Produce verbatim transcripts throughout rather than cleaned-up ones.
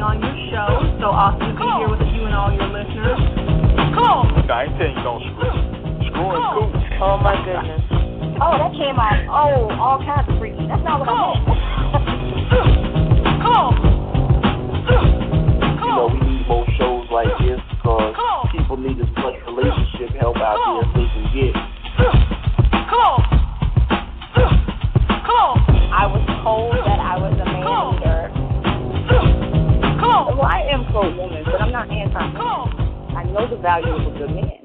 On your show, so awesome to be here with you and all your listeners. Cool. I ain't telling you don't screw. Screwing cool. Oh my goodness. Oh, that came out. Oh, all kinds of freaky. That's not what cool. I meant. Cool. You know, we need more shows like this because cool. people need as much relationship help out cool. there as they can get. Cool. Cool. I was told that I was a man cool. leader. Well, I am pro-woman, but I'm not anti-woman. I know the value of a good man.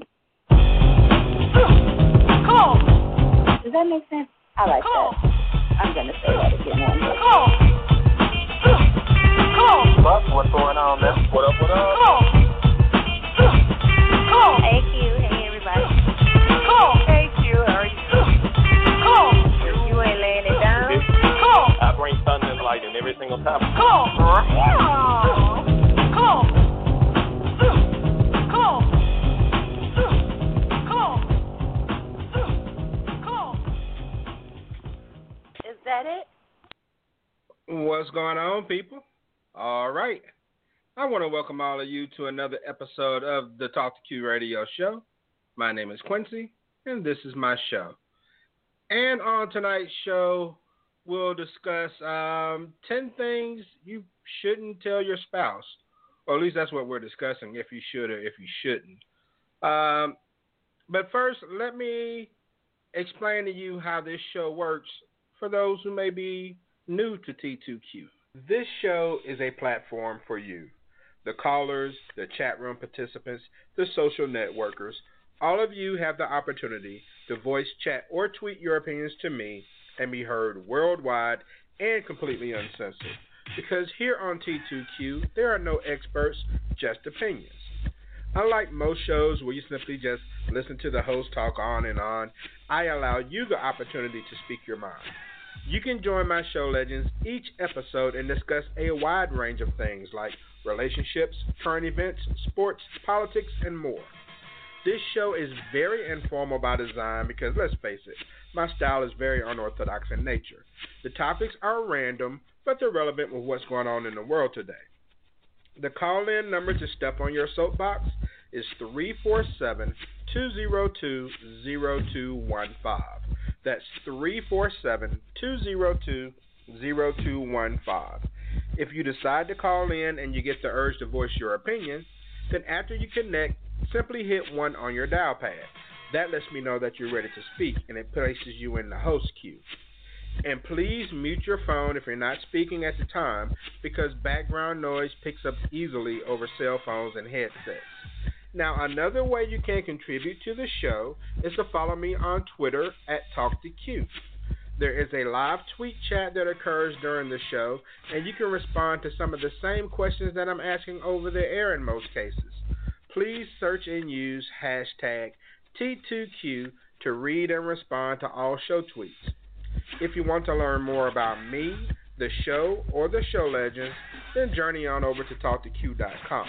Does that make sense? I like that. I'm going to say that again one day. What up? What's going on, man? What up, what up? Hey, Q. Hey, everybody. Hey, Q. How are you? You ain't laying it down. I bring thunder and lightning every single time. Yeah. What's going on, people? All right. I want to welcome all of you to another episode of the Talk to Q Radio Show. My name is Quincy, and this is my show. And on tonight's show, we'll discuss um, ten things you shouldn't tell your spouse. Or at least that's what we're discussing, if you should or if you shouldn't. Um, but first, let me explain to you how this show works for those who may be new to T two Q. This show is a platform for you, the callers, the chat room participants, the social networkers. All of you have the opportunity to voice, chat, or tweet your opinions to me and be heard worldwide and completely uncensored. Because here on T two Q, there are no experts, just opinions. Unlike most shows where you simply just listen to the host talk on and on, I allow you the opportunity to speak your mind. You can join my show legends each episode and discuss a wide range of things like relationships, current events, sports, politics, and more. This show is very informal by design because, let's face it, my style is very unorthodox in nature. The topics are random, but they're relevant with what's going on in the world today. The call-in number to step on your soapbox is three four seven, two zero two, zero two one five. That's three four seven, two zero two, zero two one five. If you decide to call in and you get the urge to voice your opinion, then after you connect, simply hit one on your dial pad. That lets me know that you're ready to speak, and it places you in the host queue. And please mute your phone if you're not speaking at the time, because background noise picks up easily over cell phones and headsets. Now, another way you can contribute to the show is to follow me on Twitter at Talk two Q. There is a live tweet chat that occurs during the show, and you can respond to some of the same questions that I'm asking over the air in most cases. Please search and use hashtag T two Q to read and respond to all show tweets. If you want to learn more about me, the show, or the show legends, then journey on over to talk two q dot com.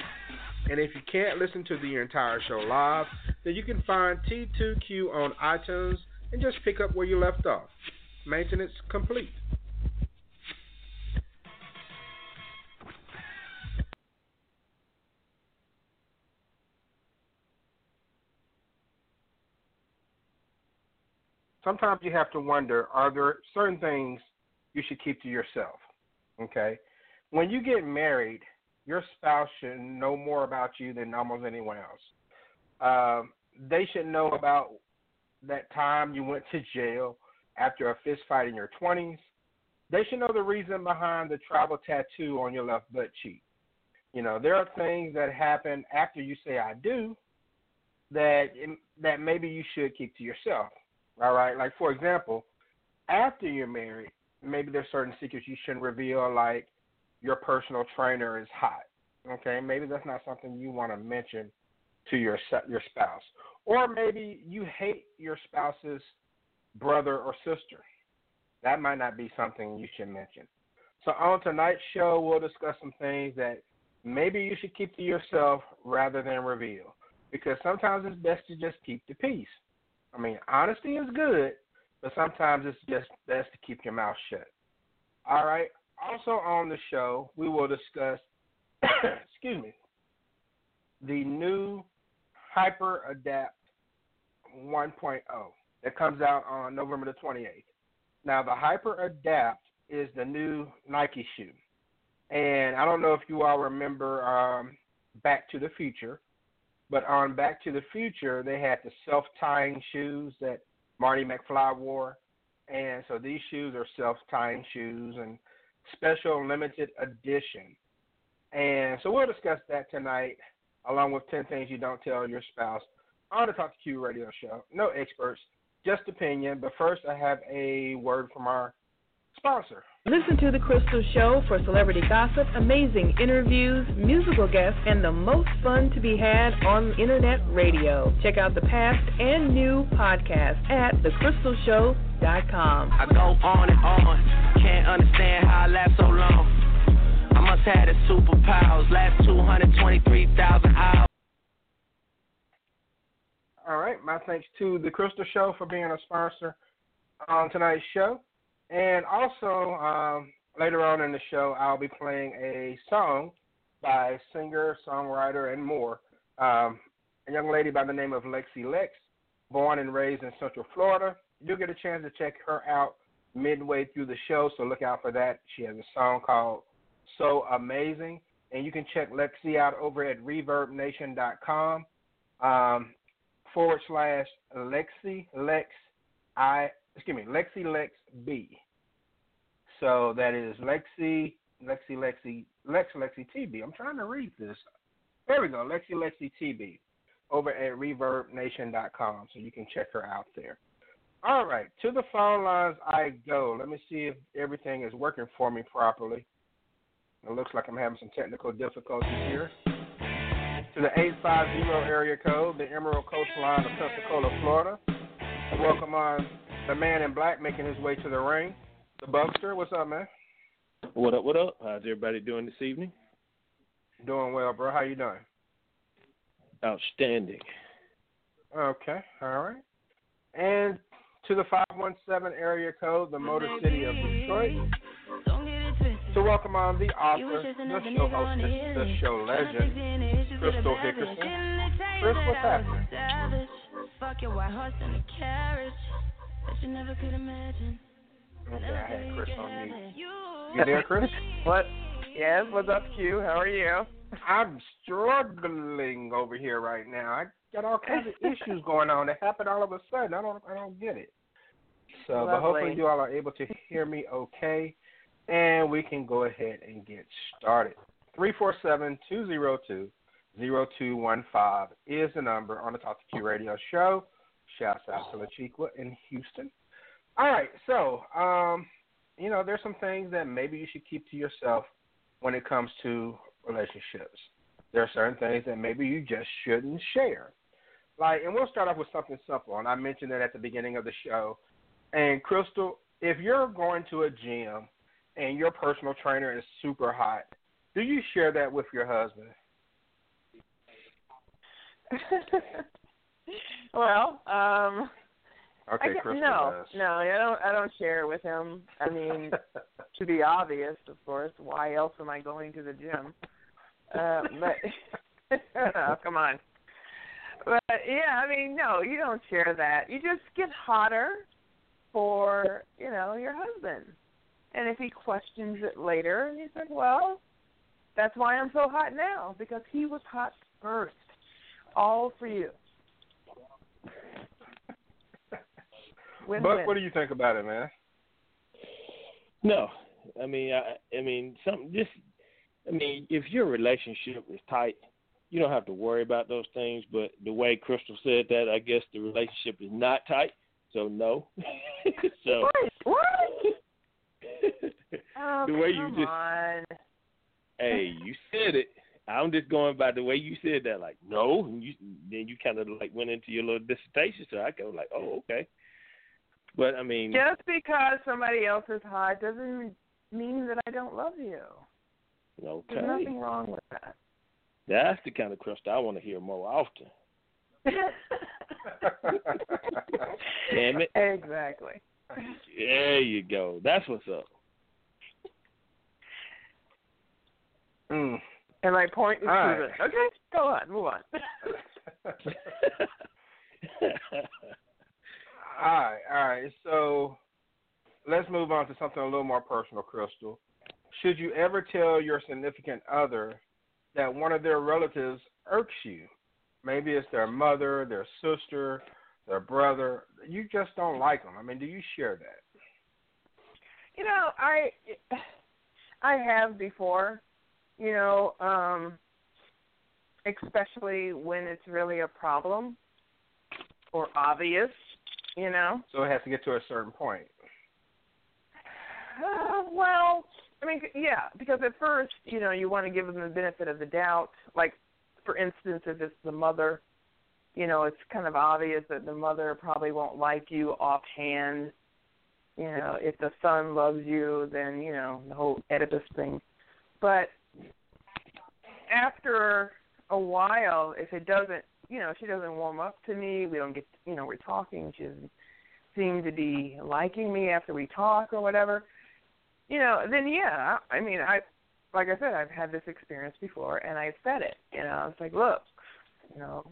And if you can't listen to the entire show live, then you can find T two Q on iTunes and just pick up where you left off. Maintenance complete. Sometimes you have to wonder, are there certain things you should keep to yourself? Okay? When you get married, your spouse should know more about you than almost anyone else. Um, they should know about that time you went to jail after a fist fight in your twenties. They should know the reason behind the tribal tattoo on your left butt cheek. You know, there are things that happen after you say I do that that maybe you should keep to yourself, all right? Like, for example, after you're married, maybe there's certain secrets you shouldn't reveal, like your personal trainer is hot. Okay, maybe that's not something you want to mention to your your spouse. Or maybe you hate your spouse's brother or sister. That might not be something you should mention. So on tonight's show, we'll discuss some things that maybe you should keep to yourself rather than reveal, because sometimes it's best to just keep the peace. I mean, honesty is good, but sometimes it's just best to keep your mouth shut. All right. Also on the show, we will discuss, excuse me, the new HyperAdapt one point oh that comes out on November the twenty-eighth. Now, the HyperAdapt is the new Nike shoe. And I don't know if you all remember um, Back to the Future, but on Back to the Future, they had the self-tying shoes that Marty McFly wore. And so these shoes are self-tying shoes and special limited edition. And so we'll discuss that tonight, along with ten things you don't tell your spouse on the Talk to Q radio show. No experts, just opinion. But first, I have a word from our sponsor. Listen to The Crystal Show for celebrity gossip, amazing interviews, musical guests, and the most fun to be had on internet radio. Check out the past and new podcasts at the crystal show dot com. I go on and on, can't understand how I last so long. I must have the superpowers, last two hundred twenty-three thousand hours. All right, my thanks to The Crystal Show for being a sponsor on tonight's show. And also, um, later on in the show, I'll be playing a song by singer, songwriter, and more. Um, a young lady by the name of Lexi Lex, born and raised in Central Florida. You'll get a chance to check her out midway through the show, so look out for that. She has a song called So Amazing, and you can check Lexi out over at reverb nation dot com um, forward slash Lexi Lex I excuse me Lexi Lex B. So that is Lexi Lexi Lexi Lex Lexi T B. I'm trying to read this. There we go, Lexi Lexi T B over at reverb nation dot com. So you can check her out there. All right, to the phone lines I go. Let me see if everything is working for me properly. It looks like I'm having some technical difficulties here. To the eight five zero area code, the Emerald Coastline of Pensacola, Florida. Welcome on the man in black making his way to the ring. The Buckster, what's up, man? What up, what up? How's everybody doing this evening? Doing well, bro. How you doing? Outstanding. Okay, all right. And to the five one seven area code, the Motor City of Detroit. So welcome on the author, the show host, the show legend, Crystal Hickerson. Chris, what's happening? Fuck your white horse and a carriage that you never could imagine. Okay, I had Chris on mute. You there, Chris? What? Yes, what's up, Q? How are you? I'm struggling over here right now. I got all kinds of issues going on that happened all of a sudden. I don't, I don't get it. So, lovely. But hopefully you all are able to hear me okay. And we can go ahead and get started. three four seven, two zero two, zero two one five is the number on the Talk to Q Radio Show. Shouts out to La Chiqua in Houston. All right, so, um, you know, there's some things that maybe you should keep to yourself when it comes to relationships. There are certain things that maybe you just shouldn't share. Like, and we'll start off with something simple, and I mentioned that at the beginning of the show. And, Crystal, if you're going to a gym and your personal trainer is super hot, do you share that with your husband? Well, um, okay, I guess, no, does. no, I don't. I don't share it with him. I mean, to be obvious, of course. Why else am I going to the gym? Uh, but oh, come on. But yeah, I mean, no, you don't share that. You just get hotter for, you know, your husband. And if he questions it later, and he's like, well, that's why I'm so hot now, because he was hot first. All for you. Win-win. But what do you think about it, man? No. I mean, I, I mean, some, just, I mean, if your relationship is tight, you don't have to worry about those things. But the way Crystal said that, I guess the relationship is not tight, so no. So. What? What? Oh, the way you just on. Hey, you said it. I'm just going by the way you said that. Like, no. And you, then you kind of like went into your little dissertation. So I go like, oh, okay. But I mean, just because somebody else is hot doesn't mean that I don't love you. Okay. There's nothing wrong with that. That's the kind of crust I want to hear more often. Damn it. Exactly. There you go. That's what's up. Mm. And I point and prove it. Okay, go on, move on. all right, all right. So let's move on to something a little more personal, Crystal. Should you ever tell your significant other that one of their relatives irks you? Maybe it's their mother, their sister, their brother. You just don't like them. I mean, do you share that? You know, I I have before. You know, um, especially when it's really a problem or obvious. You know. So it has to get to a certain point. Uh, well, I mean, yeah, because at first, you know, you want to give them the benefit of the doubt. Like, for instance, if it's the mother, you know, it's kind of obvious that the mother probably won't like you offhand. You know, if the son loves you, then, you know, the whole Oedipus thing. But after a while, if it doesn't, you know, she doesn't warm up to me, we don't get, you know, we're talking, she doesn't seem to be liking me after we talk or whatever, you know, then, yeah, I mean, I, like I said, I've had this experience before, and I said it, you know, I was like, look, you know,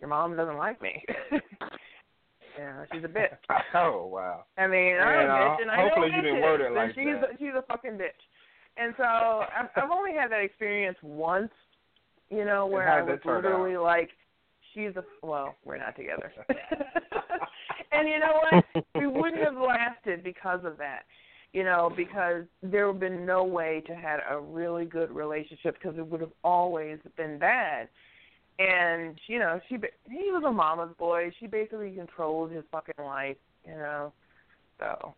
your mom doesn't like me. You know, she's a bitch. Oh, wow. I mean, I'm a bitch, and I know hopefully you didn't word it like that. She's a fucking bitch. And so I've, I've only had that experience once, you know, where I was literally out? Like, she's a, well, we're not together. And you know what? We wouldn't have lasted because of that, you know, because there would have been no way to have a really good relationship because it would have always been bad. And, you know, she he was a mama's boy. She basically controlled his fucking life, you know, so.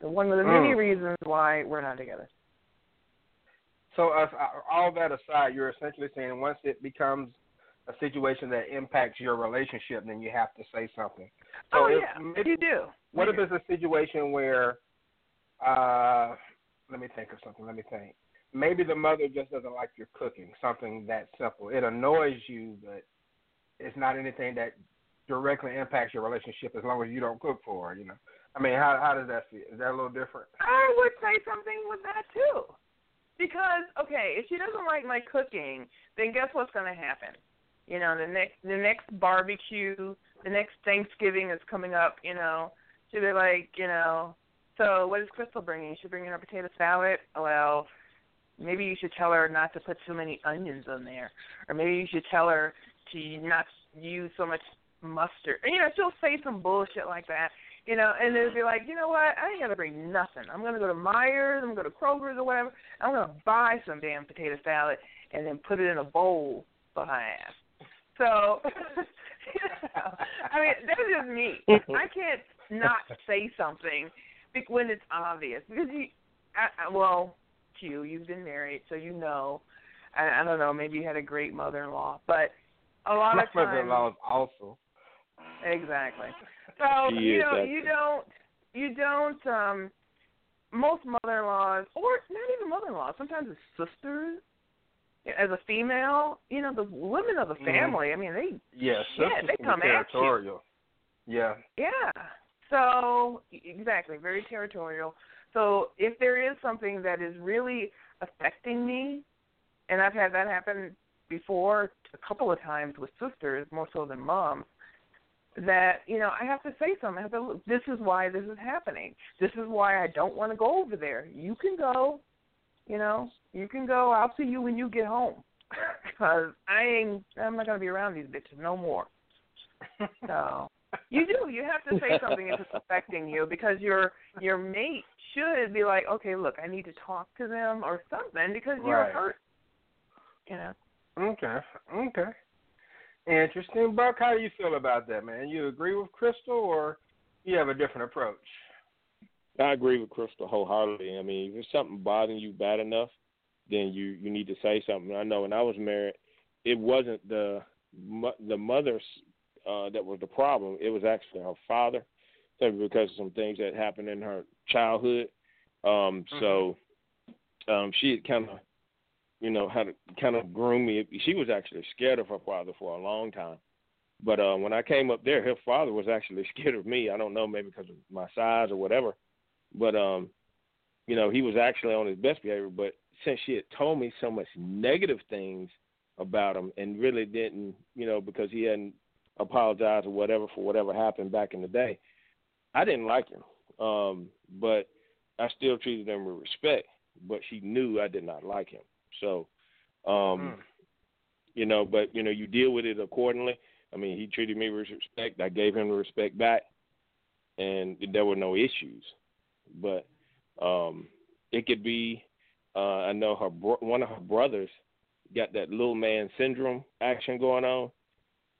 One of the many mm. reasons why we're not together. So uh, all that aside, you're essentially saying once it becomes a situation that impacts your relationship, then you have to say something. So oh, if, yeah, if, you do. What yeah. if it's a situation where, uh, let me think of something, let me think. Maybe the mother just doesn't like your cooking, something that simple. It annoys you, but it's not anything that directly impacts your relationship as long as you don't cook for her, you know. I mean, how how does that feel? Is that a little different? I would say something with that, too. Because, okay, if she doesn't like my cooking, then guess what's going to happen? You know, the next the next barbecue, the next Thanksgiving is coming up, you know. She'll be like, you know, so what is Crystal bringing? She's bringing her potato salad? Well, maybe you should tell her not to put too many onions on there. Or maybe you should tell her to not use so much mustard. You know, she'll say some bullshit like that. You know, and they'd be like, you know what, I ain't got to bring nothing. I'm going to go to Meyers, I'm going to go to Kroger's or whatever. I'm going to buy some damn potato salad and then put it in a bowl for her ass. So, you know, I mean, that's just me. I can't not say something when it's obvious. Because you, I, I, well, Q, you've been married, so you know. I, I don't know, maybe you had a great mother-in-law. But a lot My of times. My mother-in-law is also. Exactly. So, you know, you don't, you don't, um, most mother-in-laws, or not even mother-in-laws, sometimes it's sisters, as a female, you know, the women of the family, mm-hmm. I mean, they, yeah, shit, they come at you. Yeah. Yeah. So, exactly, very territorial. So, if there is something that is really affecting me, and I've had that happen before a couple of times with sisters, more so than moms, that, you know, I have to say something. I have to look, this is why this is happening. This is why I don't want to go over there. You can go, you know, you can go. I'll see you when you get home because I ain't, I'm not going to be around these bitches no more. So you do. You have to say something if it's affecting you because your your mate should be like, okay, look, I need to talk to them or something because right. you're hurt, you know. Okay, okay. Interesting, Buck. How do you feel about that, man? You agree with Crystal, or you have a different approach? I agree with Crystal wholeheartedly. I mean, if it's something bothering you bad enough, then you, you need to say something. I know when I was married, it wasn't the the mother's uh, that was the problem. It was actually her father, simply because of some things that happened in her childhood. Um, mm-hmm. So um, she kind of, you know, had to kind of groom me. She was actually scared of her father for a long time. But uh, when I came up there, her father was actually scared of me. I don't know, maybe because of my size or whatever. But, um, you know, he was actually on his best behavior. But since she had told me so much negative things about him and really didn't, you know, because he hadn't apologized or whatever for whatever happened back in the day, I didn't like him. Um, but I still treated him with respect. But she knew I did not like him. So, um, mm. you know, but, you know, you deal with it accordingly. I mean, he treated me with respect. I gave him the respect back, and there were no issues. But um, it could be, uh, I know her bro- one of her brothers got that little man syndrome action going on,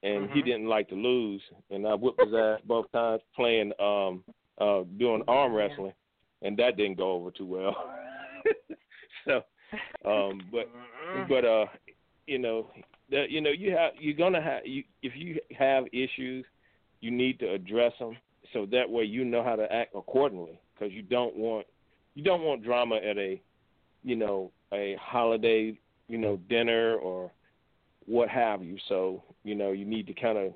and mm-hmm. he didn't like to lose. And I whipped his ass both times playing, um, uh, doing arm wrestling, and that didn't go over too well. so, um, but, but uh, you know. That, you know, you have you're gonna have you, if you have issues, you need to address them so that way you know how to act accordingly. Because you don't want you don't want drama at a you know a holiday you know dinner or what have you. So you know you need to kind of,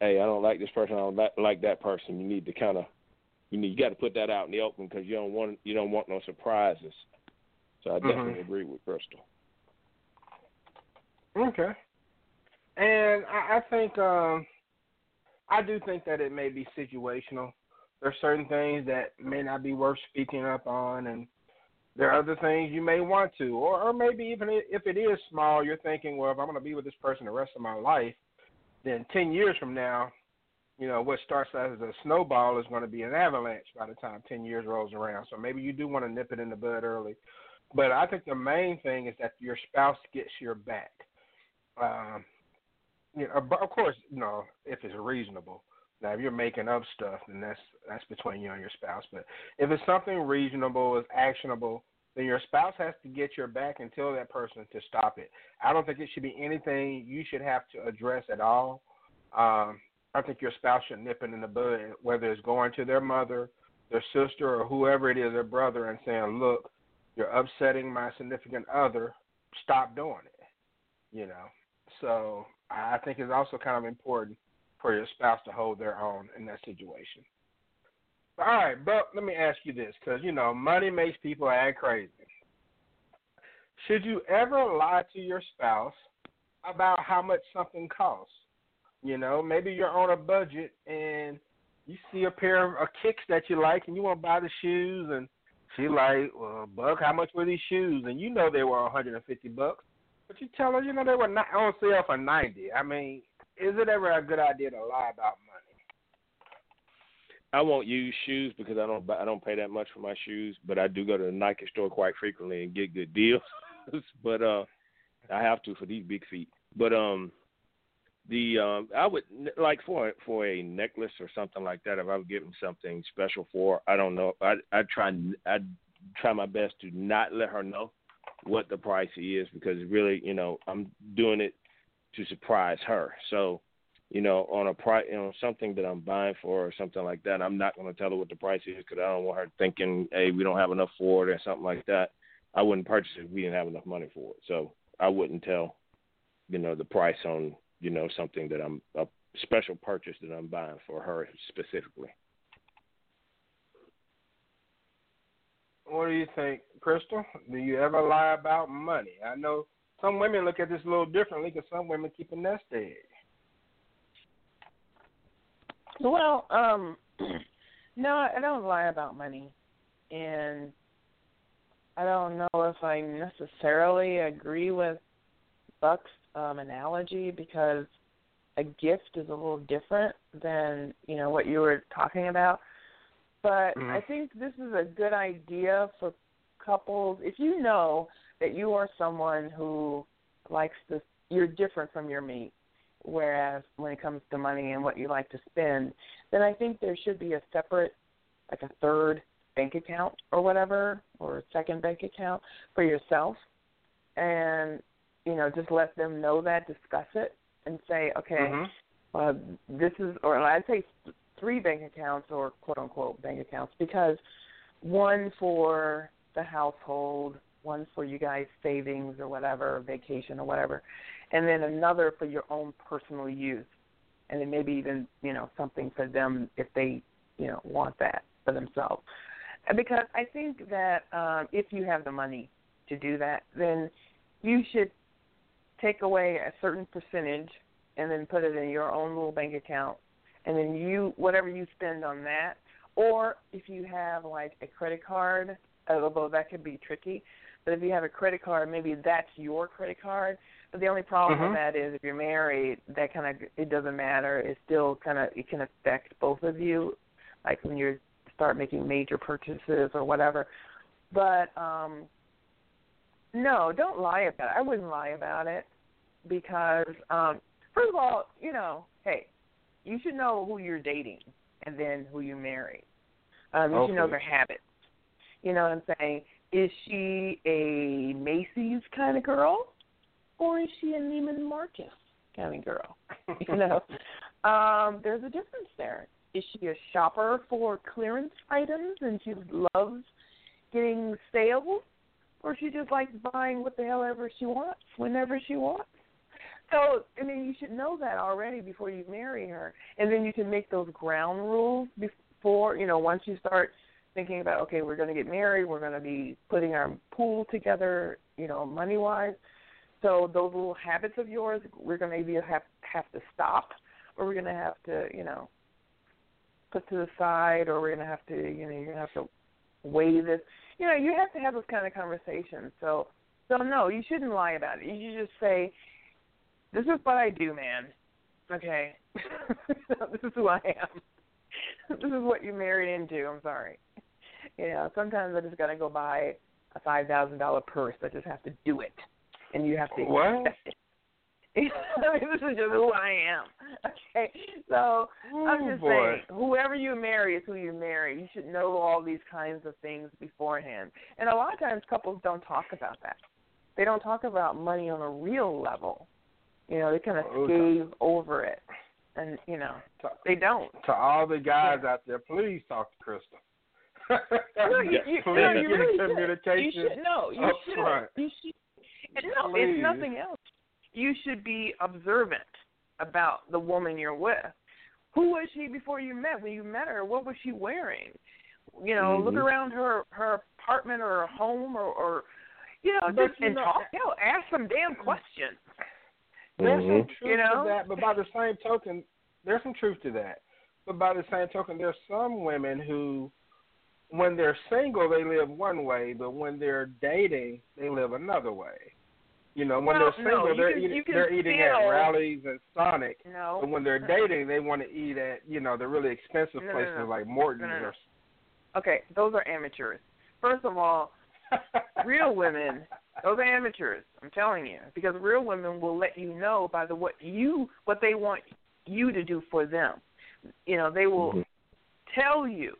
hey, I don't like this person, I don't like, like that person. You need to kind of you know you got to put that out in the open because you don't want you don't want no surprises. So I definitely mm-hmm. agree with Crystal. Okay, and I, I think um, I do think that it may be situational. There's certain things that may not be worth speaking up on, and there are other things you may want to, or, or maybe even if it is small, you're thinking, well, if I'm going to be with this person the rest of my life, then ten years from now, you know, what starts as a snowball is going to be an avalanche by the time ten years rolls around. So maybe you do want to nip it in the bud early, but I think the main thing is that your spouse gets your back. Um, you know, of course, you know, if it's reasonable. Now, if you're making up stuff, then that's that's between you and your spouse. But if it's something reasonable, it's actionable, then your spouse has to get your back and tell that person to stop it. I don't think it should be anything you should have to address at all. Um, I think your spouse should nip it in the bud, whether it's going to their mother, their sister, or whoever it is, their brother, and saying, look, you're upsetting my significant other. Stop doing it, you know. So I think it's also kind of important for your spouse to hold their own in that situation. All right, but let me ask you this, because, you know, money makes people act crazy. Should you ever lie to your spouse about how much something costs? You know, maybe you're on a budget and you see a pair of kicks that you like and you want to buy the shoes, and she's like, well, Buck, how much were these shoes? And you know they were one hundred fifty bucks. But you tell her, you know, they were not on sale for ninety. I mean, is it ever a good idea to lie about money? I won't use shoes because I don't buy, I don't pay that much for my shoes, but I do go to the Nike store quite frequently and get good deals. but uh, I have to for these big feet. But um, the um, I would like for for a necklace or something like that. If I was giving something special for, I don't know. I I try I try my best to not let her know what the price is, because really, you know, I'm doing it to surprise her. So, you know, on a price, you know, something that I'm buying for or something like that, I'm not going to tell her what the price is because I don't want her thinking, hey, we don't have enough for it or something like that. I wouldn't purchase it if we didn't have enough money for it. So I wouldn't tell, you know, the price on, you know, something that I'm, a special purchase that I'm buying for her specifically. What do you think, Crystal? Do you ever lie about money? I know some women look at this a little differently because some women keep a nest egg. Well, um, no, I don't lie about money. And I don't know if I necessarily agree with Buck's um, analogy, because a gift is a little different than, you know, what you were talking about. But I think this is a good idea for couples. If you know that you are someone who likes to, you're different from your mate, whereas when it comes to money and what you like to spend, then I think there should be a separate, like a third bank account or whatever, or a second bank account for yourself, and, you know, just let them know that, discuss it, and say, okay, mm-hmm. uh, this is, or I'd say three bank accounts or quote-unquote bank accounts, because one for the household, one for you guys' savings or whatever, vacation or whatever, and then another for your own personal use. And then maybe even, you know, something for them if they, you know, want that for themselves. Because I think that um, if you have the money to do that, then you should take away a certain percentage and then put it in your own little bank account. And then you, whatever you spend on that, or if you have like a credit card, although that could be tricky, but if you have a credit card, maybe that's your credit card. But the only problem mm-hmm. with that is if you're married, that kind of, it doesn't matter. It still kind of, it can affect both of you, like when you start making major purchases or whatever. But um, no, don't lie about it. I wouldn't lie about it because, um, first of all, you know, hey, you should know who you're dating and then who you marry. Um, you okay. should know their habits. You know what I'm saying? Is she a Macy's kind of girl, or is she a Neiman Marcus kind of girl? You know, um, there's a difference there. Is she a shopper for clearance items and she loves getting sales, or she just likes buying what the hell ever she wants, whenever she wants? So, I mean, you should know that already before you marry her, and then you can make those ground rules before, you know, once you start thinking about, okay, we're going to get married, we're going to be putting our pool together, you know, money-wise. So those little habits of yours, we're going to maybe have, have to stop, or we're going to have to, you know, put to the side, or we're going to have to, you know, you're going to have to weigh this. You know, you have to have those kind of conversations. So, so no, you shouldn't lie about it. You should just say, this is what I do, man. Okay. This is who I am. This is what you married into. I'm sorry. You know, sometimes I just got to go buy a five thousand dollars purse. I just have to do it. And you have to accept it. I mean, this is just who I am. Okay. So Ooh, I'm just boy. saying, whoever you marry is who you marry. You should know all these kinds of things beforehand. And a lot of times couples don't talk about that. They don't talk about money on a real level. You know, they kind of skate over it. And, you know, to, they don't. To all the guys yeah. out there, please talk to Crystal. No, you, you, please no, you really should. Communication you should, no, you should. Front. You should. And no, please. If nothing else, you should be observant about the woman you're with. Who was she before you met? When you met her, what was she wearing? You know, mm-hmm. look around her, her apartment or her home or, or you know, but just you and know, talk. You know, ask some damn questions. There's mm-hmm. some truth you know? to that, but by the same token, there's some truth to that. But by the same token, there's some women who, when they're single, they live one way, but when they're dating, they live another way. You know, when well, they're single, no, they're, can, eat, they're eating at Rally's and Sonic. No. But when they're dating, they want to eat at, you know, the really expensive no, places no, no. like Morton's. No, no. Or... Okay, those are amateurs. First of all, real women, those are amateurs, I'm telling you, because real women will let you know by the what you what they want you to do for them. You know, they will mm-hmm. tell you,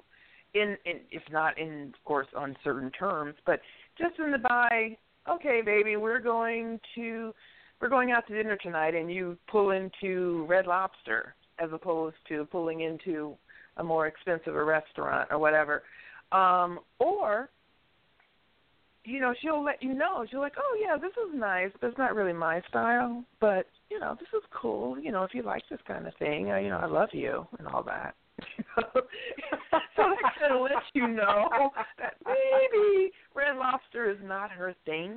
in, in if not in, of course, on certain terms, but just in the by, okay, baby, we're going to we're going out to dinner tonight, and you pull into Red Lobster as opposed to pulling into a more expensive restaurant or whatever, um, or you know, she'll let you know. She'll like, oh, yeah, this is nice, but it's not really my style. But, you know, this is cool. You know, if you like this kind of thing, you know, I love you and all that. So that's going to let you know that maybe Red Lobster is not her thing,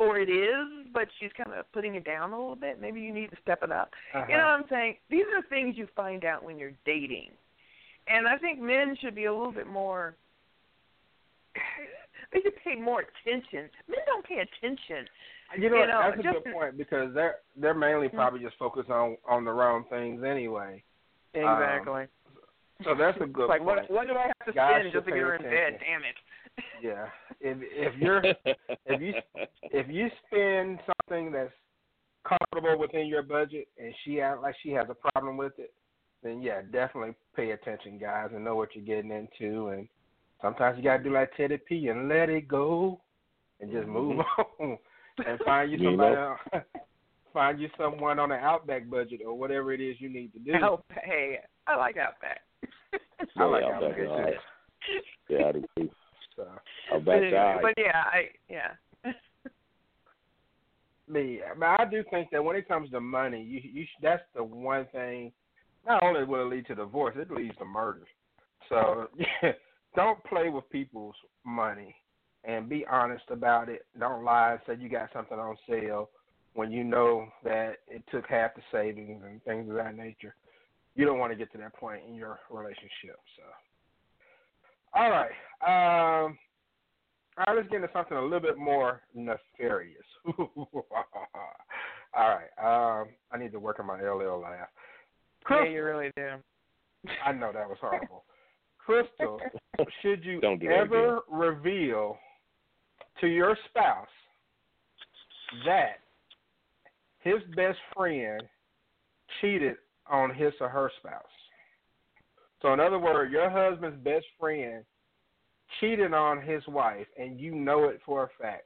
or it is, but she's kind of putting it down a little bit. Maybe you need to step it up. Uh-huh. You know what I'm saying? These are things you find out when you're dating. And I think men should be a little bit more... They should pay more attention. Men don't pay attention. You know, you know that's just, a good point because they're they're mainly probably just focused on, on the wrong things anyway. Exactly. Um, so that's a good like, point. Like, what, what do I have to Guys spend just to get her in attention. bed? Damn it. Yeah. If if you're if you if you spend something that's comfortable within your budget and she act like she has a problem with it, then yeah, definitely pay attention, guys, and know what you're getting into and. Sometimes you got to do like Teddy P and let it go and just move mm-hmm. on and find you somebody you know? Find you someone on an Outback budget or whatever it is you need to do. Outback. Hey, I like Outback. I like yeah, Outback. Outback right. Yeah, I do too. So, Outback, but, anyway, right. but yeah, I yeah. Me, but I do think that when it comes to money, you you that's the one thing. Not only will it lead to divorce, it leads to murder. So yeah, don't play with people's money and be honest about it. Don't lie and say you got something on sale when you know that it took half the savings and things of that nature. You don't want to get to that point in your relationship. So, all right, um, all right, let's get into something a little bit more nefarious. All right, um, I need to work on my L L laugh. Crystal, yeah, you really do. I know that was horrible. Crystal, should you do ever reveal to your spouse that his best friend cheated on his or her spouse? So, in other words, your husband's best friend cheated on his wife, and you know it for a fact.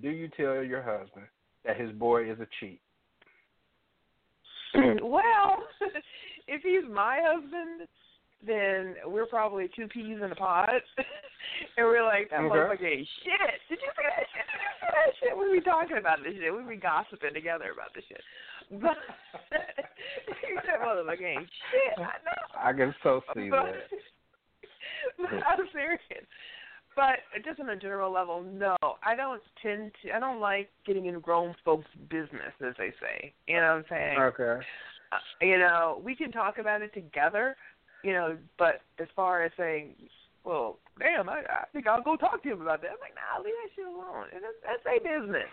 Do you tell your husband that his boy is a cheat? Well, if he's my husband, then we're probably two peas in a pod. And we're like, that okay. motherfucker ain't shit. Did you see that shit? Did you see that shit? We be talking about this shit. We be gossiping together about this shit. But that motherfucker ain't shit. I know. I can so see but, that. But I'm serious. But just on a general level, no, I don't tend to. I don't like getting in grown folks' business, as they say. You know what I'm saying? Okay. Uh, you know, we can talk about it together. You know, but as far as saying, well, damn, I, I think I'll go talk to him about that. I'm like, nah, leave that shit alone. And that's, that's their business.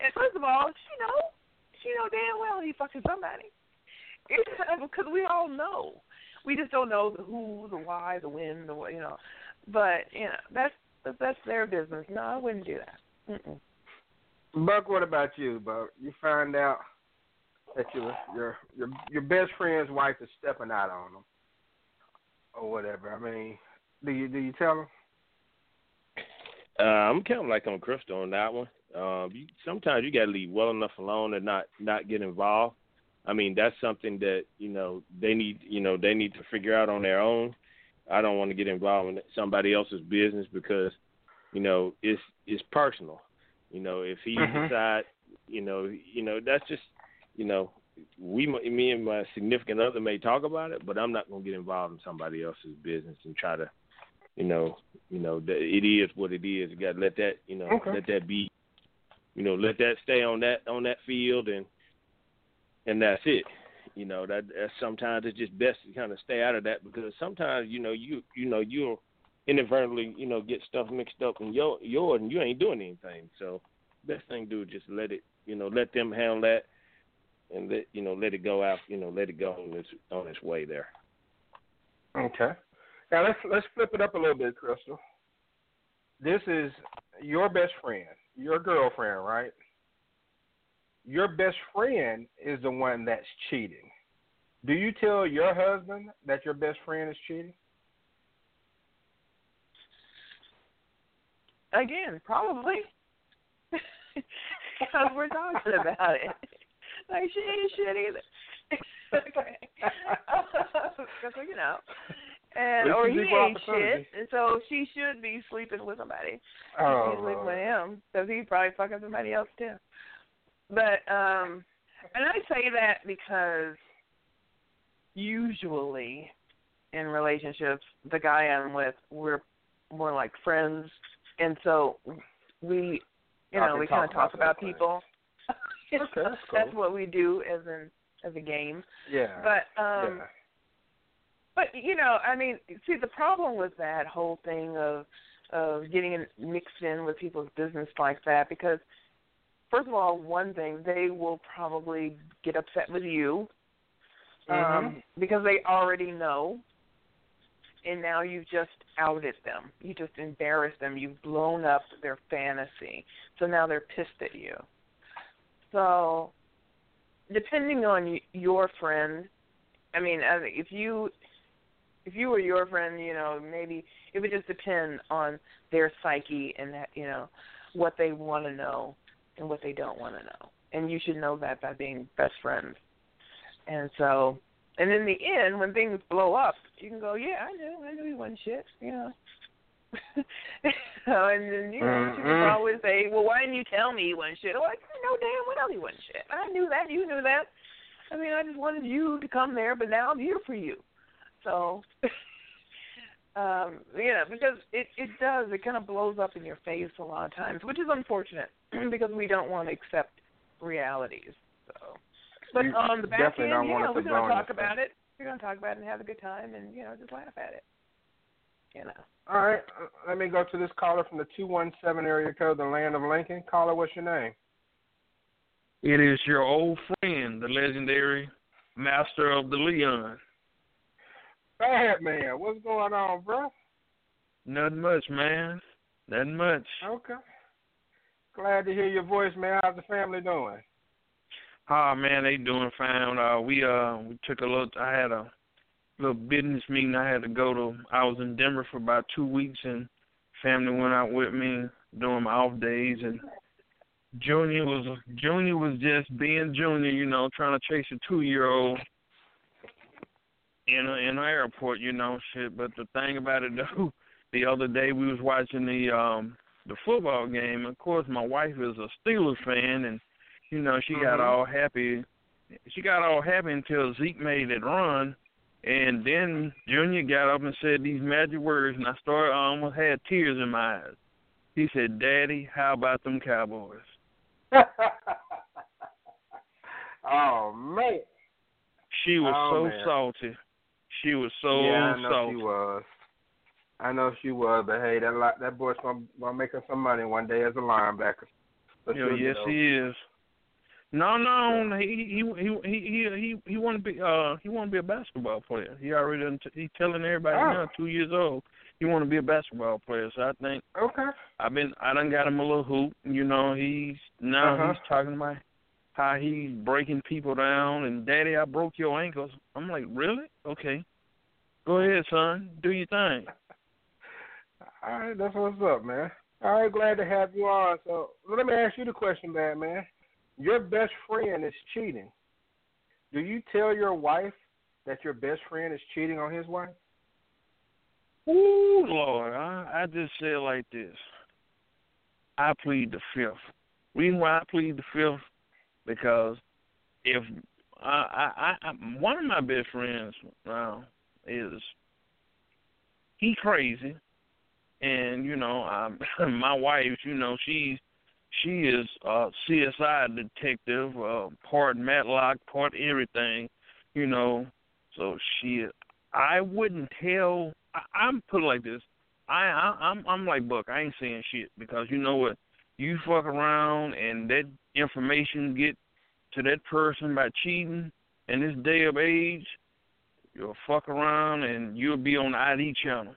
And first of all, she know, she know damn well he fucking somebody. It's, because we all know. We just don't know the who, the why, the when, the what, you know. But you know, that's. That's their business. No, I wouldn't do that. Mm-mm. Buck, what about you, Buck? You find out that your your your your best friend's wife is stepping out on them, or whatever. I mean, do you do you tell them? Uh, I'm kind of like on Crystal on that one. Um, you, sometimes you got to leave well enough alone and not not get involved. I mean, that's something that you know they need. You know, they need to figure out on their own. I don't want to get involved in somebody else's business because, you know, it's it's personal. You know, if he mm-hmm. decides, you know, you know, that's just, you know, we, me and my significant other may talk about it, but I'm not going to get involved in somebody else's business and try to, you know, you know, it is what it is. You got to let that, you know, okay. let that be, you know, let that stay on that on that field, and and that's it. You know, that, that sometimes it's just best to kind of stay out of that because sometimes, you know, you you know, you'll inadvertently, you know, get stuff mixed up in your, your and you ain't doing anything. So best thing to do is just let it, you know, let them handle that and, let you know, let it go out, you know, let it go on its, on its way there. Okay. Now let's, let's flip it up a little bit, Crystal. This is your best friend, your girlfriend, right? Your best friend is the one that's cheating. Do you tell your husband that your best friend is cheating? Again, probably. Because we're talking about it. Like, she ain't shit either. Okay. Because, you know. And, or he ain't shit, and so she should be sleeping with somebody. Oh. She's sleeping with him, because he's probably fucking somebody else, too. But, um, and I say that because usually in relationships, the guy I'm with, we're more like friends. And so we, you know, we kind of talk about, about people. Okay, that's cool. That's what we do as in, as a game. Yeah. But, um, yeah. but, you know, I mean, see, the problem with that whole thing of, of getting mixed in with people's business like that, because first of all, one thing, they will probably get upset with you um, mm-hmm. because they already know, and now you've just outed them. You just embarrassed them. You've blown up their fantasy. So now they're pissed at you. So depending on your friend, I mean, if you if you were your friend, you know, maybe it would just depend on their psyche and, that, you know, what they want to know and what they don't want to know. And you should know that by being best friends. And so, and in the end, when things blow up, you can go, yeah, I knew, I knew he wasn't shit, you know. So, and then, you know, mm-hmm. people always say, well, why didn't you tell me he wasn't shit? I'm like, I know damn well he wasn't shit. I knew that, you knew that. I mean, I just wanted you to come there, but now I'm here for you. So, um, yeah, because it, it does, it kind of blows up in your face a lot of times, which is unfortunate because we don't want to accept realities. So, but you on the back end, yeah, we're going to talk about it. We're going to talk about it and have a good time and, you know, just laugh at it. You know. All right, let me go to this caller from the two one seven area code, the land of Lincoln. Caller, what's your name? It is your old friend, the legendary Master of the Leon. Bad man, what's going on, bro? Nothing much, man. Nothing much. Okay. Glad to hear your voice, man. How's the family doing? Ah, oh, man, they doing fine. Uh, we uh, we took a look. I had a little business meeting. I had to go to. I was in Denver for about two weeks, and family went out with me during my off days. And Junior was Junior was just being Junior, you know, trying to chase a two-year-old in a, in an airport, you know, shit. But the thing about it, though, the other day we was watching the um the football game. Of course, my wife is a Steelers fan, and you know, she got all happy. She got all happy until Zeke made it run, and then Junior got up and said these magic words, and I started, I almost had tears in my eyes. He said, "Daddy, how about them Cowboys?" Oh, man. She was oh, so man. salty. She was so yeah, I know salty. She was. I know she was, but hey, that lot, that boy's going to make her some money one day as a linebacker. Yo, yes, know. he is. No, no, he he he he he, he want to be uh he want to be a basketball player. He already done t- he telling everybody oh. now, two years old, he want to be a basketball player. So I think okay, I've been I done got him a little hoop. You know, he's now uh-huh. he's talking about how he's breaking people down and Daddy, I broke your ankles. I'm like, really? Okay, go ahead, son, do your thing. All right, that's what's up, man. All right, glad to have you on. So let me ask you the question, bad man. Your best friend is cheating. Do you tell your wife that your best friend is cheating on his wife? Ooh, Lord, I, I just say it like this. I plead the fifth. Reason why I plead the fifth, because if I, I, I one of my best friends now is, he crazy, and, you know, I, my wife, you know, she's, she is a C S I detective, uh, part Matlock, part everything, you know. So she, I wouldn't tell. I, I'm put it like this. I, I, I'm, I'm like Buck. I ain't saying shit because you know what? You fuck around and that information get to that person by cheating. In this day of age, you'll fuck around and you'll be on the I D channel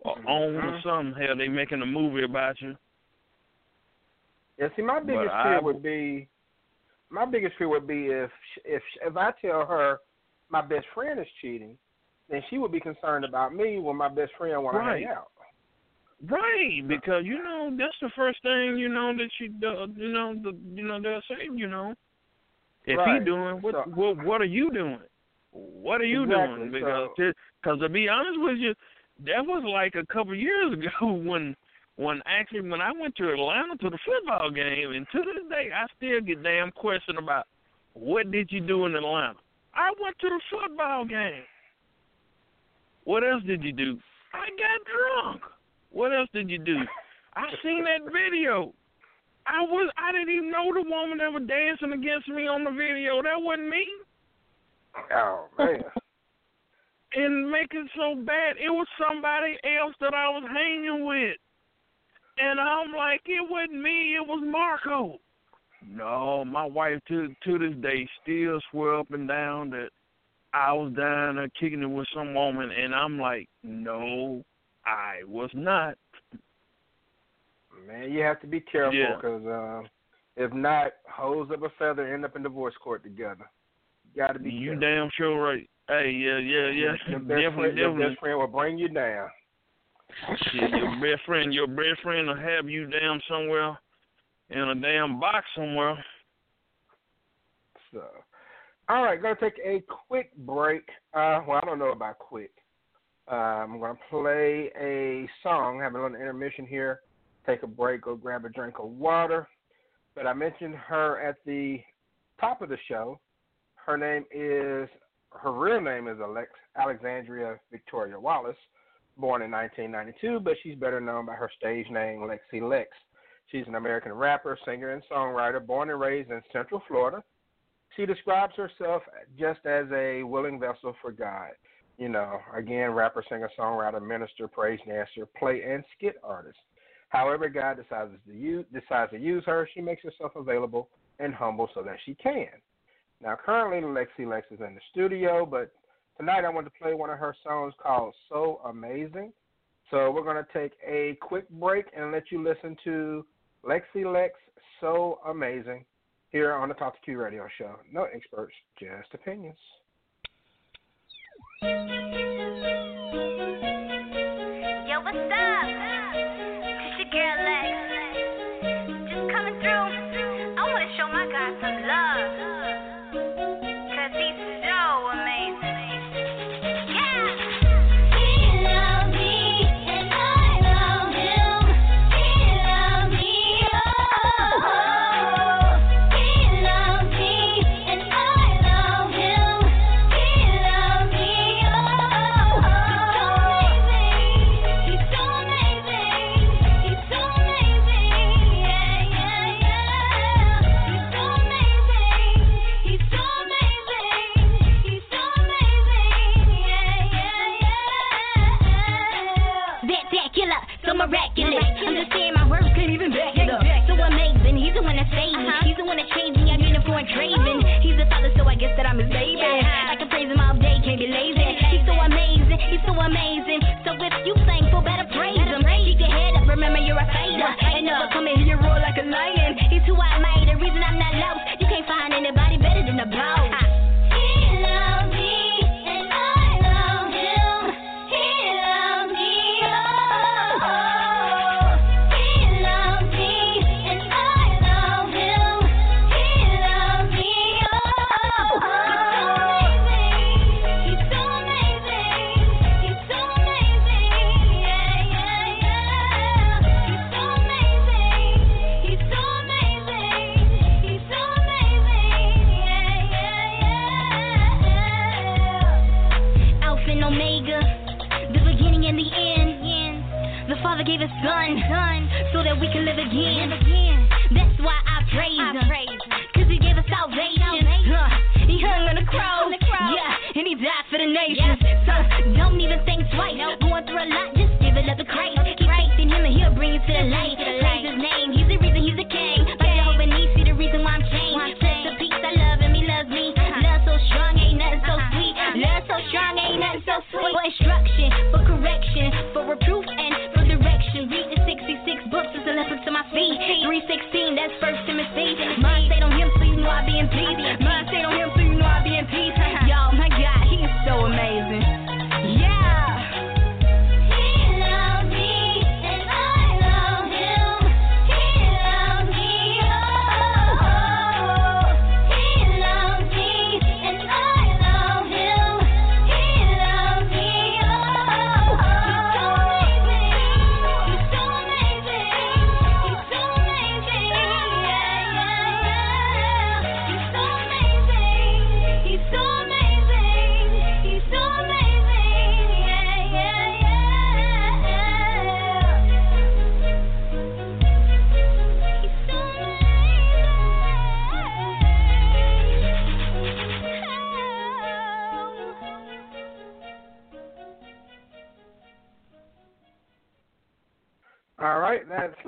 or on some hell. They making a movie about you. Yeah, see, my biggest but fear I, would be, my biggest fear would be if if if I tell her my best friend is cheating, then she would be concerned about me when my best friend want right. to hang out. Right, because you know that's the first thing you know that she does. You know, the, you know they'll say, you know, if right. he doing what, so, what, what are you doing? What are you exactly, doing? Because so. to, cause to be honest with you, that was like a couple years ago when. When actually, when I went to Atlanta to the football game, and to this day, I still get damn question about what did you do in Atlanta? I went to the football game. What else did you do? I got drunk. What else did you do? I seen that video. I was I didn't even know the woman that was dancing against me on the video. That wasn't me. Oh man. And make it so bad, it was somebody else that I was hanging with. And I'm like, it wasn't me, it was Marco. No, my wife to to this day still swear up and down that I was down there kicking it with some woman, and I'm like, no, I was not. Man, you have to be careful because yeah. uh, if not, hose up a feather, end up in divorce court together. You got to be you careful. You damn sure right. Hey, yeah, yeah, yeah. Your best, definitely, friend, definitely. Your best friend will bring you down. Shit, your best friend, your best friend will have you down somewhere in a damn box somewhere. So, all right, gonna take a quick break. Uh, well, I don't know about quick. Uh, I'm gonna play a song. Have a little intermission here. Take a break. Go grab a drink of water. But I mentioned her at the top of the show. Her name is. Her real name is Alex, Alexandria Victoria Wallace, born in nineteen ninety-two, but she's better known by her stage name, Lexi Lex. She's an American rapper, singer, and songwriter, born and raised in Central Florida. She describes herself just as a willing vessel for God. You know, again, rapper, singer, songwriter, minister, praise dancer, play, and skit artist. However God decides to use, decides to use her, she makes herself available and humble so that she can. Now, currently, Lexi Lex is in the studio, but tonight I want to play one of her songs called So Amazing. So we're going to take a quick break and let you listen to Lexi Lex, So Amazing, here on the Talk to Q Radio Show. No experts, just opinions. Yo, what's up? It's your girl, Lex. Just coming through. I want to show my God some love.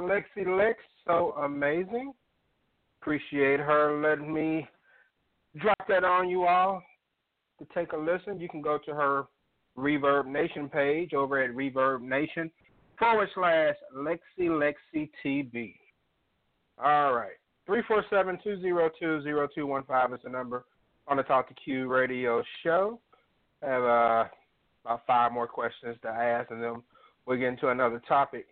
Lexi Lex, So Amazing. Appreciate her letting me drop that on you all to take a listen. You can go to her Reverb Nation page over at ReverbNation forward slash Lexi LexiTB. All right. three four seven, two zero two, zero two one five is the number on the Talk to Q Radio Show. I have uh, about five more questions to ask, and then we'll get into another topic.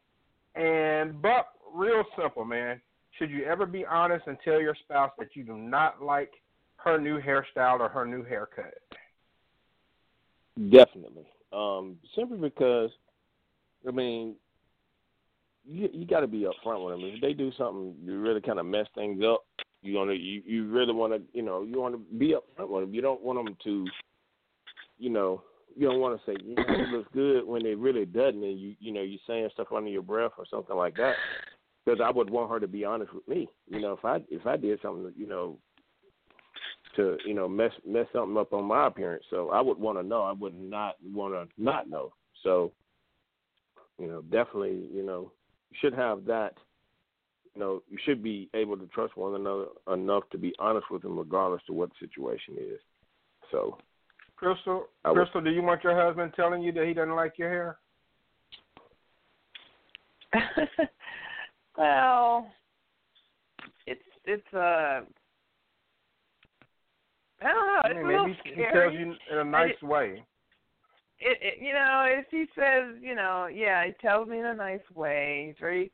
And but real simple, man. Should you ever be honest and tell your spouse that you do not like her new hairstyle or her new haircut? Definitely. Um, simply because, I mean, you, you got to be upfront with them. If they do something, you really kind of mess things up. You want to, you, you really want to, you know, you want to be upfront with them. You don't want them to, you know, you don't want to say, you know, it looks good when it really doesn't, and you, you know, you're saying stuff under your breath or something like that. Because I would want her to be honest with me. You know, if I if I did something, you know, to, you know, mess mess something up on my appearance, so I would want to know. I would not want to not know. So, you know, definitely, you know, you should have that. You know, you should be able to trust one another enough to be honest with them, regardless to what the situation is. So, Crystal, would, Crystal, do you want your husband telling you that he doesn't like your hair? Well, it's it's uh, I don't know. It's I mean, a little maybe he scary. Tells you in a nice it, way. It, it you know, if he says, you know, yeah, he tells me in a nice way. He's very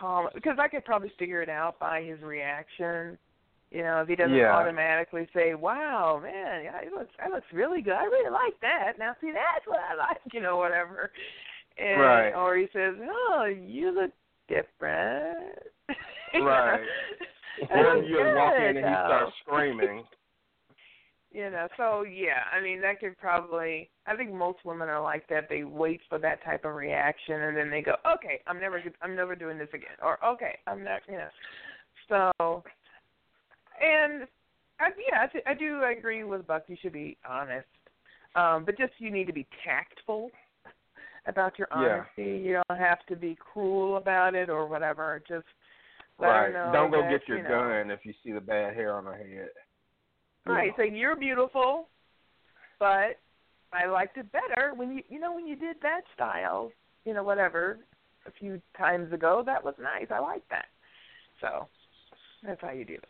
calm because I could probably figure it out by his reaction. You know, if he doesn't yeah. automatically say, "Wow, man, yeah, it looks that looks really good. I really like that. Now see, that's what I like." You know, whatever. And, right. Or he says, "Oh, you look different." Right. Or you walk in and he starts screaming. You know, so, yeah, I mean, that could probably, I think most women are like that. They wait for that type of reaction, and then they go, okay, I'm never I'm never doing this again. Or, okay, I'm not, you know. So, and, I, yeah, I, I do agree with Buck. You should be honest. Um, but just you need to be tactful about your honesty. Yeah. You don't have to be cruel about it or whatever. Just let right. know don't go that, get your you know, gun if you see the bad hair on her head. Right. Yeah. So you're beautiful, but I liked it better when you you know when you did that style, you know, whatever, a few times ago. That was nice. I like that. So that's how you do it.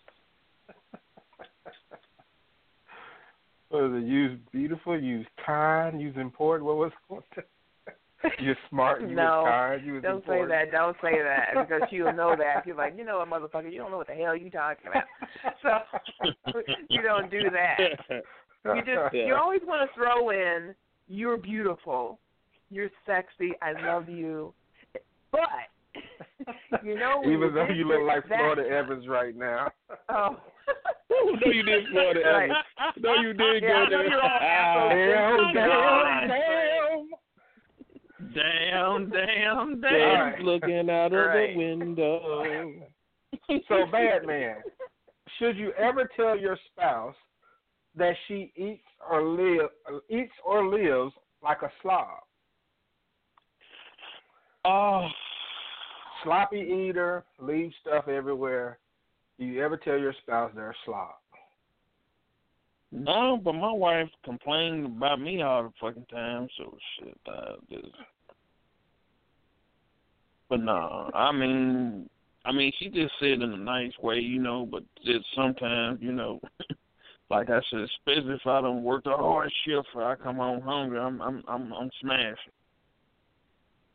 What was it? Use beautiful. Use kind. Use important. What was it? You're smart. You no, kind, you don't important. say that. Don't say that because you'll know that. You're like, you know what, motherfucker, you don't know what the hell you talking about. So you don't do that. You just yeah. you always want to throw in, you're beautiful, you're sexy, I love you, but you know even though you look like Florida that, Evans right now. Oh. No, you did Florida right. Evans. No, you did yeah, go there. Hell, damn, damn. Damn, damn, damn. Right. Looking out right. of the window. So, Batman, should you ever tell your spouse that she eats or live, eats or lives like a slob? Oh. Sloppy eater, leaves stuff everywhere. Do you ever tell your spouse they're a slob? No, but my wife complained about me all the fucking time, so shit, I just... But no, I mean, I mean, she just said in a nice way, you know, but just sometimes, you know, like I said, especially if I done worked a hard shift or I come home hungry, I'm I'm I'm, I'm smashed.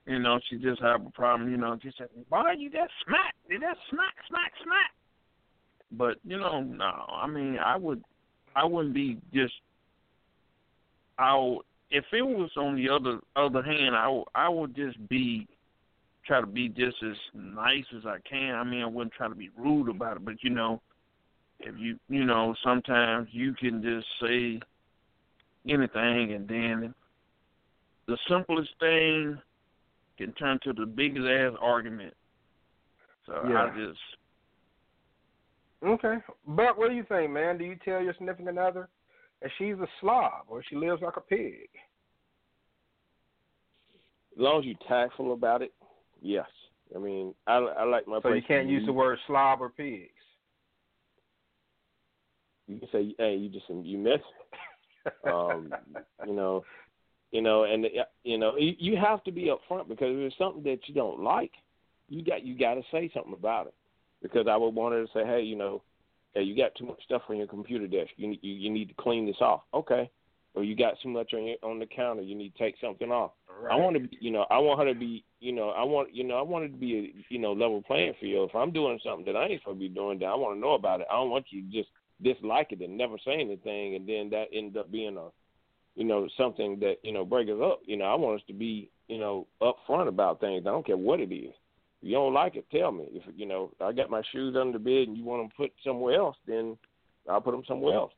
You know, she just have a problem, you know, she said, "Why you that smack? Did that smack, smack, smack?" But, you know, no, I mean, I would... I wouldn't be just. I if it was on the other other hand, I w- I would just be try to be just as nice as I can. I mean, I wouldn't try to be rude about it, but you know, if you you know, sometimes you can just say anything, and then the simplest thing can turn to the biggest ass argument. So yeah. I just. Okay. But what do you think, man? Do you tell your significant other that she's a slob or she lives like a pig? As long as you're tactful about it, yes. I mean, I, I like my... So you can't use the word slob or pigs? You can say, hey, you just, you miss it. um, you know, you know, and, you know, you have to be upfront because if there's something that you don't like, you got you got to say something about it. Because I would want her to say, hey, you know, hey, you got too much stuff on your computer desk. You, you you need to clean this off. Okay. or you got too much on your, on the counter, you need to take something off. Right. I want to, you know, I want her to be, you know, I want, you know, I want it to be, a, you know, level playing field. If I'm doing something that I ain't supposed to be doing, then I want to know about it. I don't want you to just dislike it and never say anything, and then that ends up being a, you know, something that, you know, breaks us up. You know, I want us to be, you know, upfront about things. I don't care what it is. If you don't like it, tell me. If, you know, I got my shoes under the bed and you want them put somewhere else, then I'll put them somewhere else.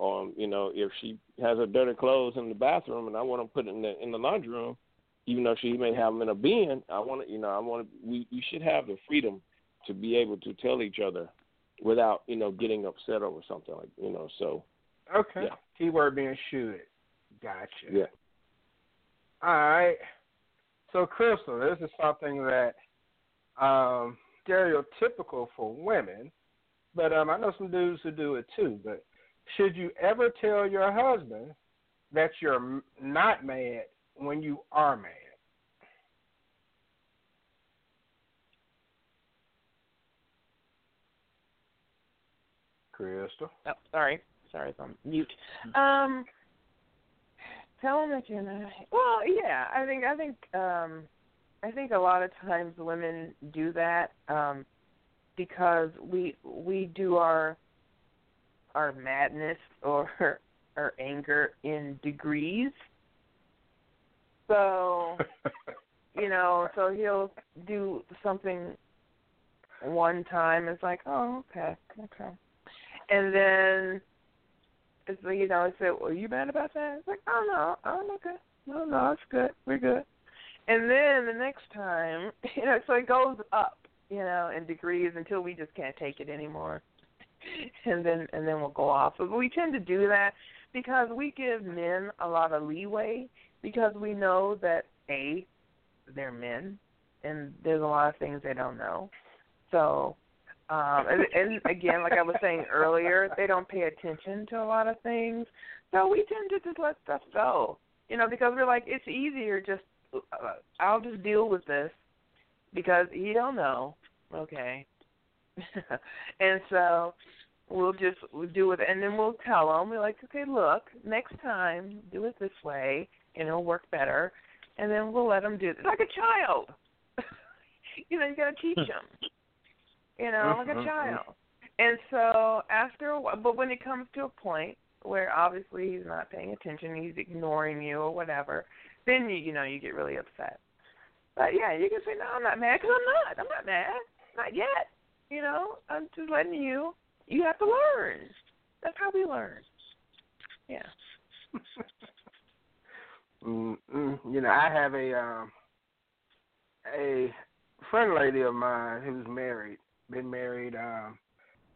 Um, you know, if she has her dirty clothes in the bathroom and I want them put in the in the laundry room, even though she may have them in a bin, I want to, you know, I want to. We you should have the freedom to be able to tell each other without, you know, getting upset over something like, you know. So okay, yeah. Keyword being shoot it. Gotcha. Yeah. All right. So Crystal, this is something that um, stereotypical for women, but um, I know some dudes who do it too, but. Should you ever tell your husband that you're not mad when you are mad? Crystal? Oh, sorry. Sorry, I'm mute. Um, tell him that you're not. Well, yeah, I think I think um, I think a lot of times women do that um, because we we do our. our madness or our anger in degrees. So, you know, so he'll do something one time. It's like, oh, okay, okay. And then, it's like, you know, I said, well, are you mad about that? It's like, oh, no, I'm okay. No, no, it's good. We're good. And then the next time, you know, so it goes up, you know, in degrees until we just can't take it anymore. And then and then we'll go off. But we tend to do that because we give men a lot of leeway because we know that, A, they're men, and there's a lot of things they don't know. So, um, and, and, again, like I was saying earlier, they don't pay attention to a lot of things. So we tend to just let stuff go, you know, because we're like, it's easier just, uh, I'll just deal with this because he don't know. Okay. And so we'll just we'll do it, and then we'll tell them. We're like, okay, look, next time, do it this way, and it'll work better. And then we'll let them do it. It's like a child. You know, you got to teach them, you know, like a child. And so after a while, but when it comes to a point where obviously he's not paying attention, he's ignoring you or whatever, then, you, you know, you get really upset. But, yeah, you can say, no, I'm not mad because I'm not. I'm not mad. Not yet. You know, I'm just letting you, you have to learn. That's how we learn. Yeah. Mm-mm. You know, I have a um, a friend lady of mine who's married, been married, um,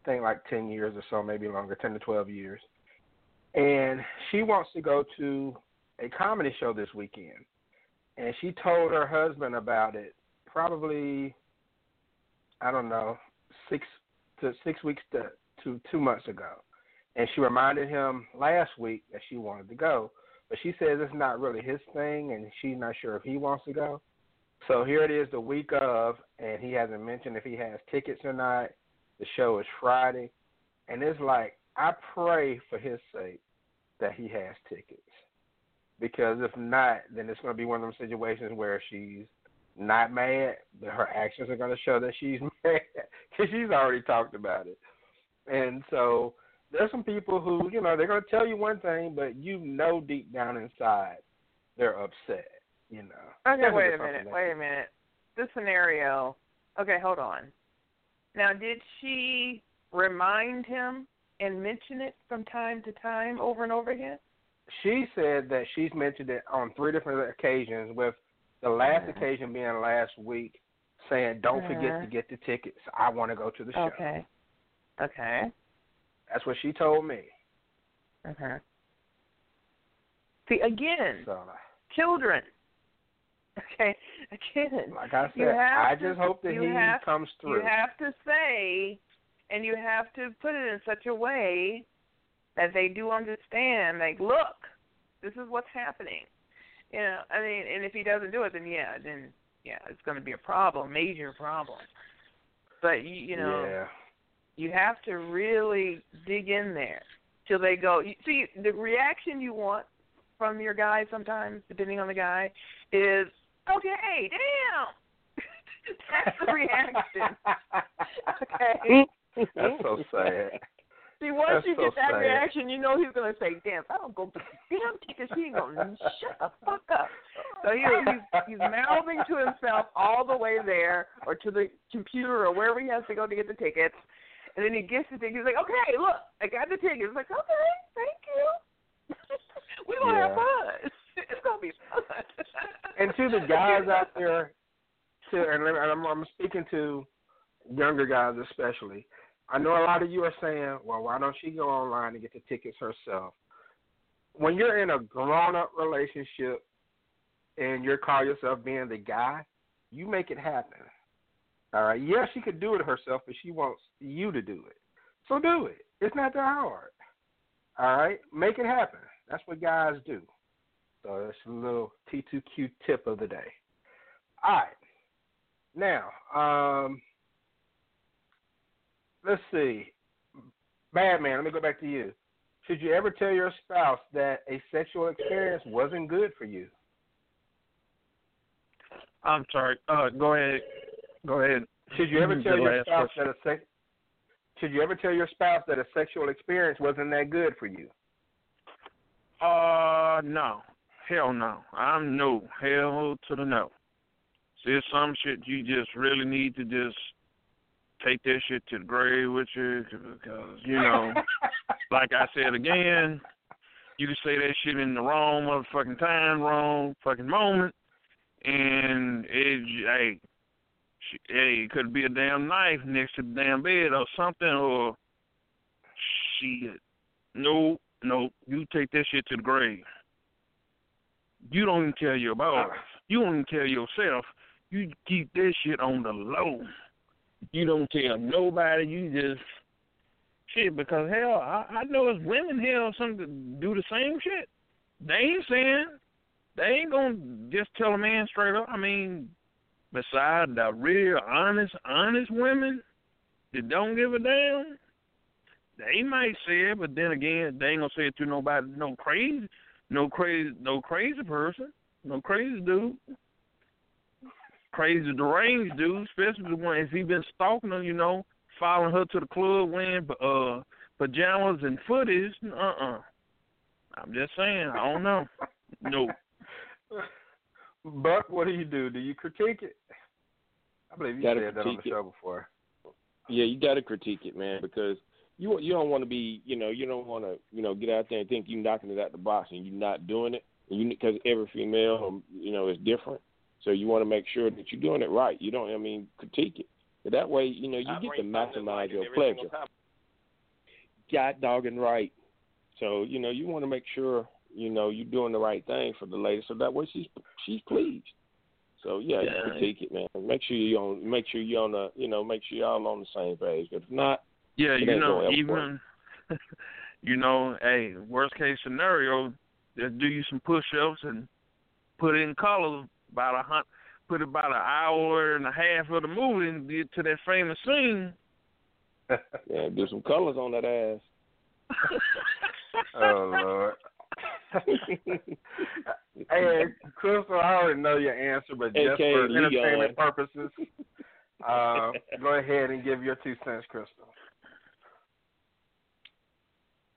I think like ten years or so, maybe longer, ten to twelve years. And she wants to go to a comedy show this weekend. And she told her husband about it probably, I don't know, six to six weeks to, to two months ago. And she reminded him last week that she wanted to go. But she says it's not really his thing, and she's not sure if he wants to go. So here it is the week of, and he hasn't mentioned if he has tickets or not. The show is Friday. And it's like, I pray for his sake that he has tickets. Because if not, then it's going to be one of them situations where she's not mad, but her actions are going to show that she's mad because she's already talked about it. And so there's some people who, you know, they're going to tell you one thing, but you know deep down inside they're upset, you know. Okay, wait a minute, wait a minute. This scenario, okay, hold on. Now, did she remind him and mention it from time to time over and over again? She said that she's mentioned it on three different occasions with the last uh, occasion being last week, saying, don't uh, forget to get the tickets. I want to go to the show. Okay. Okay. That's what she told me. Uh-huh. See, again, so, children. Okay, again. Like I said, I to, just hope that he have, comes through. You have to say, and you have to put it in such a way that they do understand, like, look, this is what's happening. You know, I mean, and if he doesn't do it, then yeah, then yeah, it's going to be a problem, major problem. But you, you know, yeah. You have to really dig in there till they go. You see, the reaction you want from your guy sometimes, depending on the guy, is, okay, damn. That's the reaction. Okay. That's so sad. See, once That's you so get that sad. reaction, you know he's going to say, damn, if I don't go to the damn ticket, she ain't going to shut the fuck up. So he, he's, he's mouthing to himself all the way there or to the computer or wherever he has to go to get the tickets. And then he gets the ticket. He's like, okay, look, I got the ticket. It's like, okay, thank you. We're going to yeah. have fun. It's going to be fun. And to the guys out there, to, and I'm, I'm speaking to younger guys especially, I know a lot of you are saying, well, why don't she go online and get the tickets herself? When you're in a grown-up relationship and you call yourself being the guy, you make it happen. All right, yes, she could do it herself, but she wants you to do it. So do it. It's not that hard. All right, make it happen. That's what guys do. So that's a little T two Q tip of the day. All right. Now, um, let's see. Bad man, let me go back to you. Should you ever tell your spouse that a sexual experience wasn't good for you? I'm sorry. Uh, go ahead. Go ahead. Should you ever tell your spouse that a sex? Should you ever tell your spouse that a sexual experience wasn't that good for you? Uh, no. Hell no. I'm no. Hell to the no. See, it's some shit you just really need to just take that shit to the grave with you, because you know, like I said again, you can say that shit in the wrong motherfucking time, wrong fucking moment, and it like. Hey, it could be a damn knife next to the damn bed or something, or shit. No, no, you take that shit to the grave. You don't even tell your boss. You don't even tell yourself. You keep that shit on the low. You don't tell nobody. You just, shit, because, hell, I, I know it's women, hell, some do the same shit. They ain't saying, they ain't going to just tell a man straight up. I mean, beside the real honest, honest women that don't give a damn, they might say it, but then again, they ain't gonna say it to nobody, no crazy, no crazy, no crazy person, no crazy dude, crazy deranged dude, especially the one if he been stalking her, you know, following her to the club wearing uh, pajamas and footies. Uh, uh-uh. uh, I'm just saying, I don't know, no. But what do you do? Do you critique it? I believe you said that on the show before. Yeah, you got to critique it, man, because you you don't want to be, you know, you don't want to, you know, get out there and think you're knocking it out the box and you're not doing it, and you because every female, you know, is different. So you want to make sure that you're doing it right. You don't, I mean, critique it. But that way, you know, you I get to maximize your pleasure. God dogging right. So, you know, you want to make sure, you know, you're doing the right thing for the lady, so that way she's she's pleased. So yeah, yeah. You critique it, man. Make sure you on, make sure you on the, you know, make sure y'all on the same page. If not, yeah, you know, even, you know, hey, worst case scenario, they'll do you some push-ups and put in color about a hunt, put about an hour and a half of the movie and get to that famous scene. Yeah, do some colors on that ass. Oh Lord. Hey, Crystal, I already know your answer, but just A K A for entertainment purposes, uh, go ahead and give your two cents, Crystal.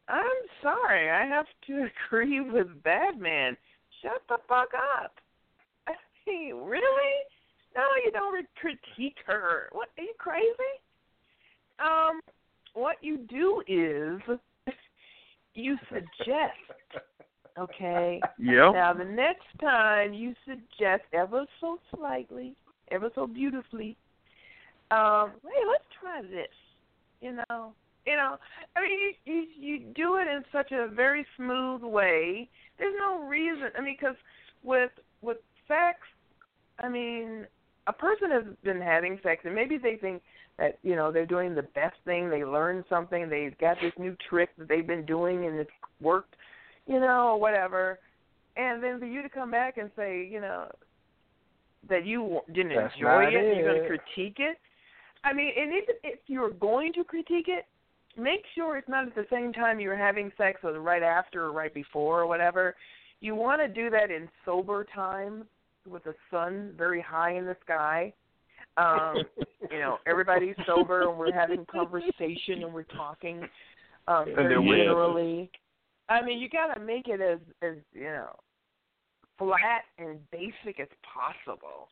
I'm sorry, I have to agree with Batman. Shut the fuck up. I mean, really? No, you don't critique her. What, are you crazy? Um, what you do is you suggest. Okay. Yep. Now the next time you suggest ever so slightly, ever so beautifully, um, hey, let's try this. You know, you know. I mean, you, you you do it in such a very smooth way. There's no reason. I mean, because with with sex, I mean, a person has been having sex, and maybe they think that, you know, they're doing the best thing. They learned something. They've got this new trick that they've been doing, and it's worked. You know, whatever, and then for you to come back and say, you know, that you didn't That's enjoy it, it. You're going to critique it. I mean, and if, if you're going to critique it, make sure it's not at the same time you were having sex or right after or right before or whatever. you want to do that in sober time with the sun very high in the sky. Um, you know, everybody's sober and we're having conversation and we're talking um, very literally. I mean, you got to make it as, as, you know, flat and basic as possible.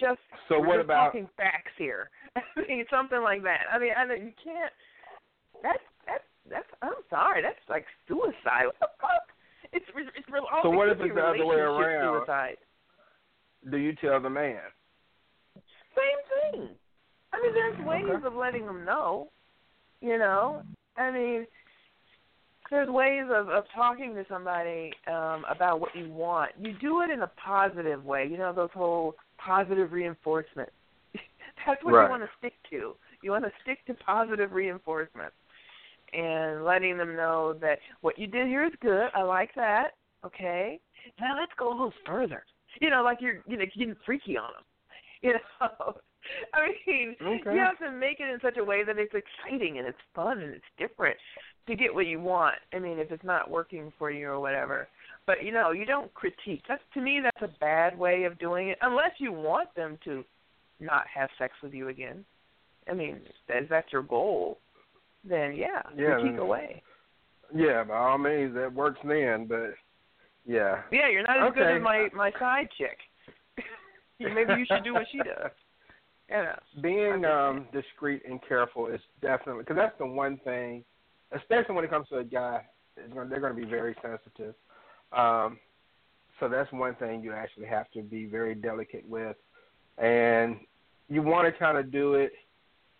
Just so what just about talking facts here? I mean, something like that. I mean, I know you can't. That's that's that's. I'm sorry. That's like suicide. What the fuck? It's it's real. So what if it's the other way around? Suicide. Do you tell the man? Same thing. I mean, there's ways okay. of letting them know. You know, I mean, there's ways of, of talking to somebody um, about what you want. You do it in a positive way. You know, those whole positive reinforcement. That's what right. you want to stick to. You want to stick to positive reinforcement and letting them know that what you did here is good. I like that. Okay. Now let's go a little further. You know, like you're you know, getting freaky on them. You know, I mean, okay. you have to make it in such a way that it's exciting and it's fun and it's different to get what you want. I mean, if it's not working for you or whatever. But, you know, you don't critique. That's, to me, that's a bad way of doing it, unless you want them to not have sex with you again. I mean, if that's your goal, then, yeah, yeah critique then, away. Yeah, by all means, that works then, but, yeah. Yeah, you're not as okay. good as my, my side chick. Maybe you should do what she does. Yeah. Being um, discreet and careful is definitely, because that's the one thing, especially when it comes to a guy, they're going to be very sensitive. Um, so that's one thing you actually have to be very delicate with. And you want to kind of do it,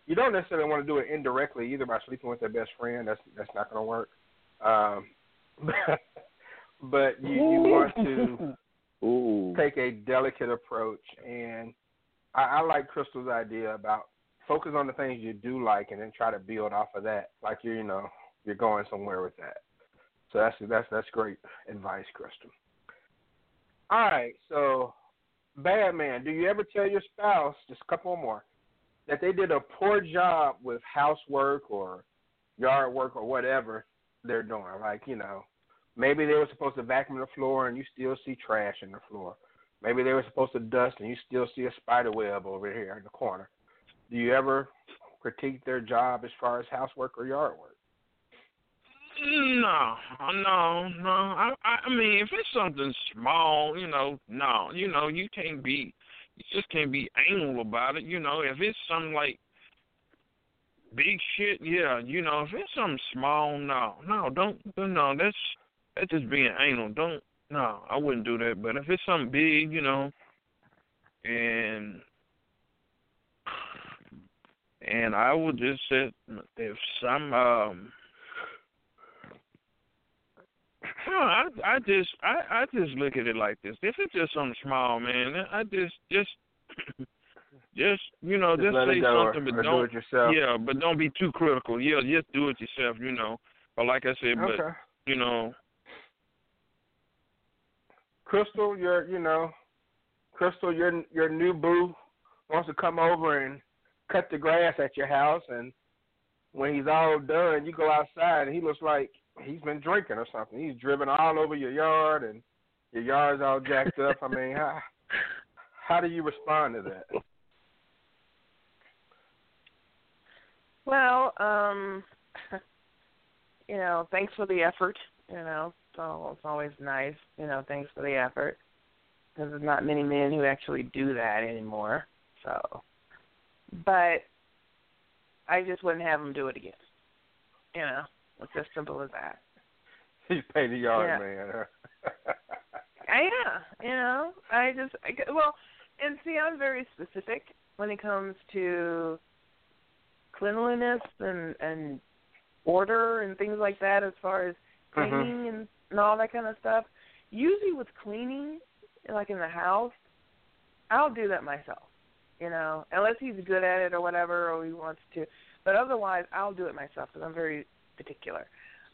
you don't necessarily want to do it indirectly either by sleeping with their best friend. That's that's not going to work. Um, but, but you, you want to Ooh. Take a delicate approach. And I, I like Crystal's idea about focus on the things you do like and then try to build off of that. Like, you're, you know, you're going somewhere with that. So that's that's that's great advice, Crystal. All right, so bad man, do you ever tell your spouse, just a couple more, that they did a poor job with housework or yard work or whatever they're doing? Like, you know, maybe they were supposed to vacuum the floor and you still see trash in the floor. Maybe they were supposed to dust and you still see a spider web over here in the corner. Do you ever critique their job as far as housework or yard work? No, no, no. I, I mean, if it's something small, you know, no, you know, you can't be, you just can't be anal about it. You know, if it's some like big shit, yeah, you know, if it's something small, no, no, don't, no, that's that's just being anal. Don't, no, I wouldn't do that. But if it's something big, you know, and and I would just say if some. um No, I, I just I, I just look at it like this. If it's just something small, man, I just just just you know just, just say something, or, but or don't do it yourself. Yeah, but don't be too critical. Yeah, just do it yourself. You know, but like I said, okay. but you know, Crystal, your you know, Crystal, your your new boo wants to come over and cut the grass at your house, and when he's all done, you go outside and he looks like he's been drinking or something. He's driven all over your yard, and your yard's all jacked up. I mean, how, how do you respond to that? Well, um, you know, thanks for the effort. You know, so it's always nice. You know, thanks for the effort. Because there's not many men who actually do that anymore. So, but I just wouldn't have them do it again. You know. It's as simple as that. You pay the yard man. I, yeah, you know, I just, I, well, and see, I'm very specific when it comes to cleanliness and, and order and things like that as far as cleaning mm-hmm. and, and all that kind of stuff. Usually with cleaning, like in the house, I'll do that myself, you know, unless he's good at it or whatever or he wants to. But otherwise, I'll do it myself because I'm very particular.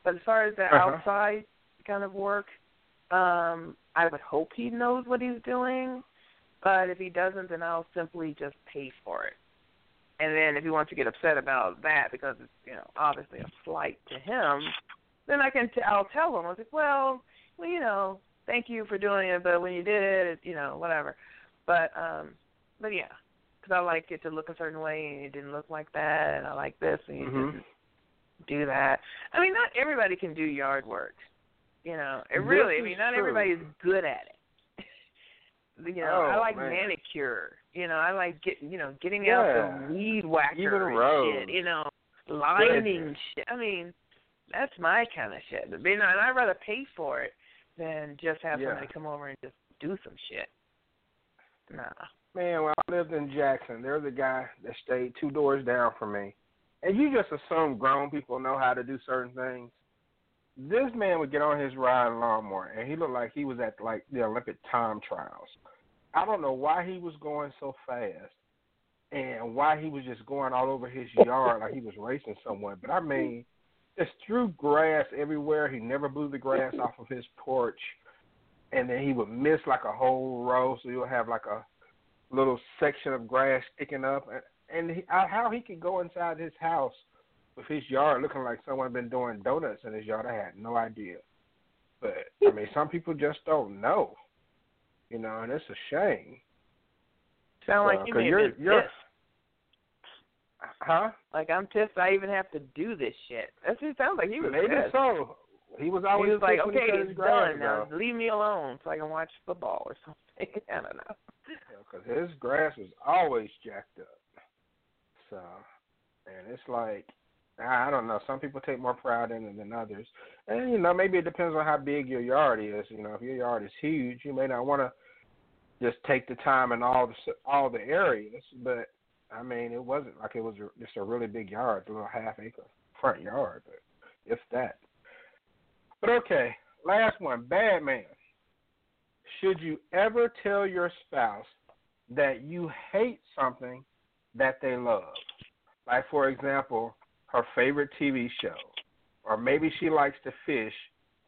But as far as the uh-huh. outside kind of work, um, I would hope he knows what he's doing. But if he doesn't, then I'll simply just pay for it. And then if he wants to get upset about that because it's, you know, obviously a slight to him, then I can t- I'll tell him. I was like, well, well, you know, thank you for doing it, but when you did it, it you know, whatever. But, um, but yeah, because I like it to look a certain way, and it didn't look like that, and I like this, and you mm-hmm. didn't do that. I mean, not everybody can do yard work, you know. It really, I mean, not true. Everybody is good at it. You know, oh, I like man. manicure. You know, I like getting, you know, getting yeah. out the weed whacker and shit. You know, lining shit. I mean, that's my kind of shit. But, you know, and I'd rather pay for it than just have yeah. somebody come over and just do some shit. Nah. Man, when I lived in Jackson, there was a guy that stayed two doors down from me. And you just assume grown people know how to do certain things. This man would get on his ride lawnmower, and he looked like he was at, like, the Olympic time trials. I don't know why he was going so fast and why he was just going all over his yard like he was racing someone. But, I mean, just threw grass everywhere. He never blew the grass off of his porch. And then he would miss, like, a whole row, so you'll have, like, a little section of grass sticking up. And, and he, how he could go inside his house with his yard looking like someone had been doing donuts in his yard, I had no idea. But, I mean, some people just don't know, you know, and it's a shame. Sound uh, like you may you're, have you're, Huh? Like, I'm pissed I even have to do this shit. That's what it sounds like he was Maybe pissed. so. He was always he was like, okay, it's done now. Leave me alone so I can watch football or something. I don't know. Because yeah, his grass was always jacked up. So, and it's like, I don't know. Some people take more pride in it than others. And, you know, maybe it depends on how big your yard is. You know, if your yard is huge, you may not want to just take the time in all the, all the areas. But, I mean, it wasn't like it was just a really big yard, a little half-acre front yard, but if that. But, okay, last one, bad man. Should you ever tell your spouse that you hate something that they love? Like, for example, her favorite T V show, or maybe she likes to fish,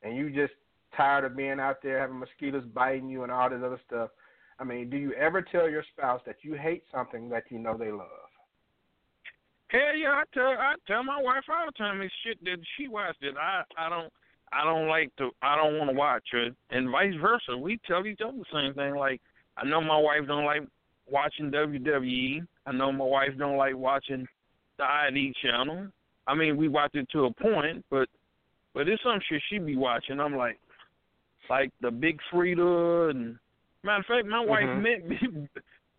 and you just tired of being out there having mosquitoes biting you and all this other stuff. I mean, do you ever tell your spouse that you hate something that you know they love? Hell yeah, I tell I tell my wife all the time this shit that she watched that I, I don't I don't like to I don't want to watch it, and vice versa. We tell each other the same thing. Like, I know my wife don't like watching W W E. I know my wife don't like watching the I D channel. I mean, we watch it to a point, but but it's some shit she be watching. I'm like, like the Big Freedia. And matter of fact, my wife mm-hmm. met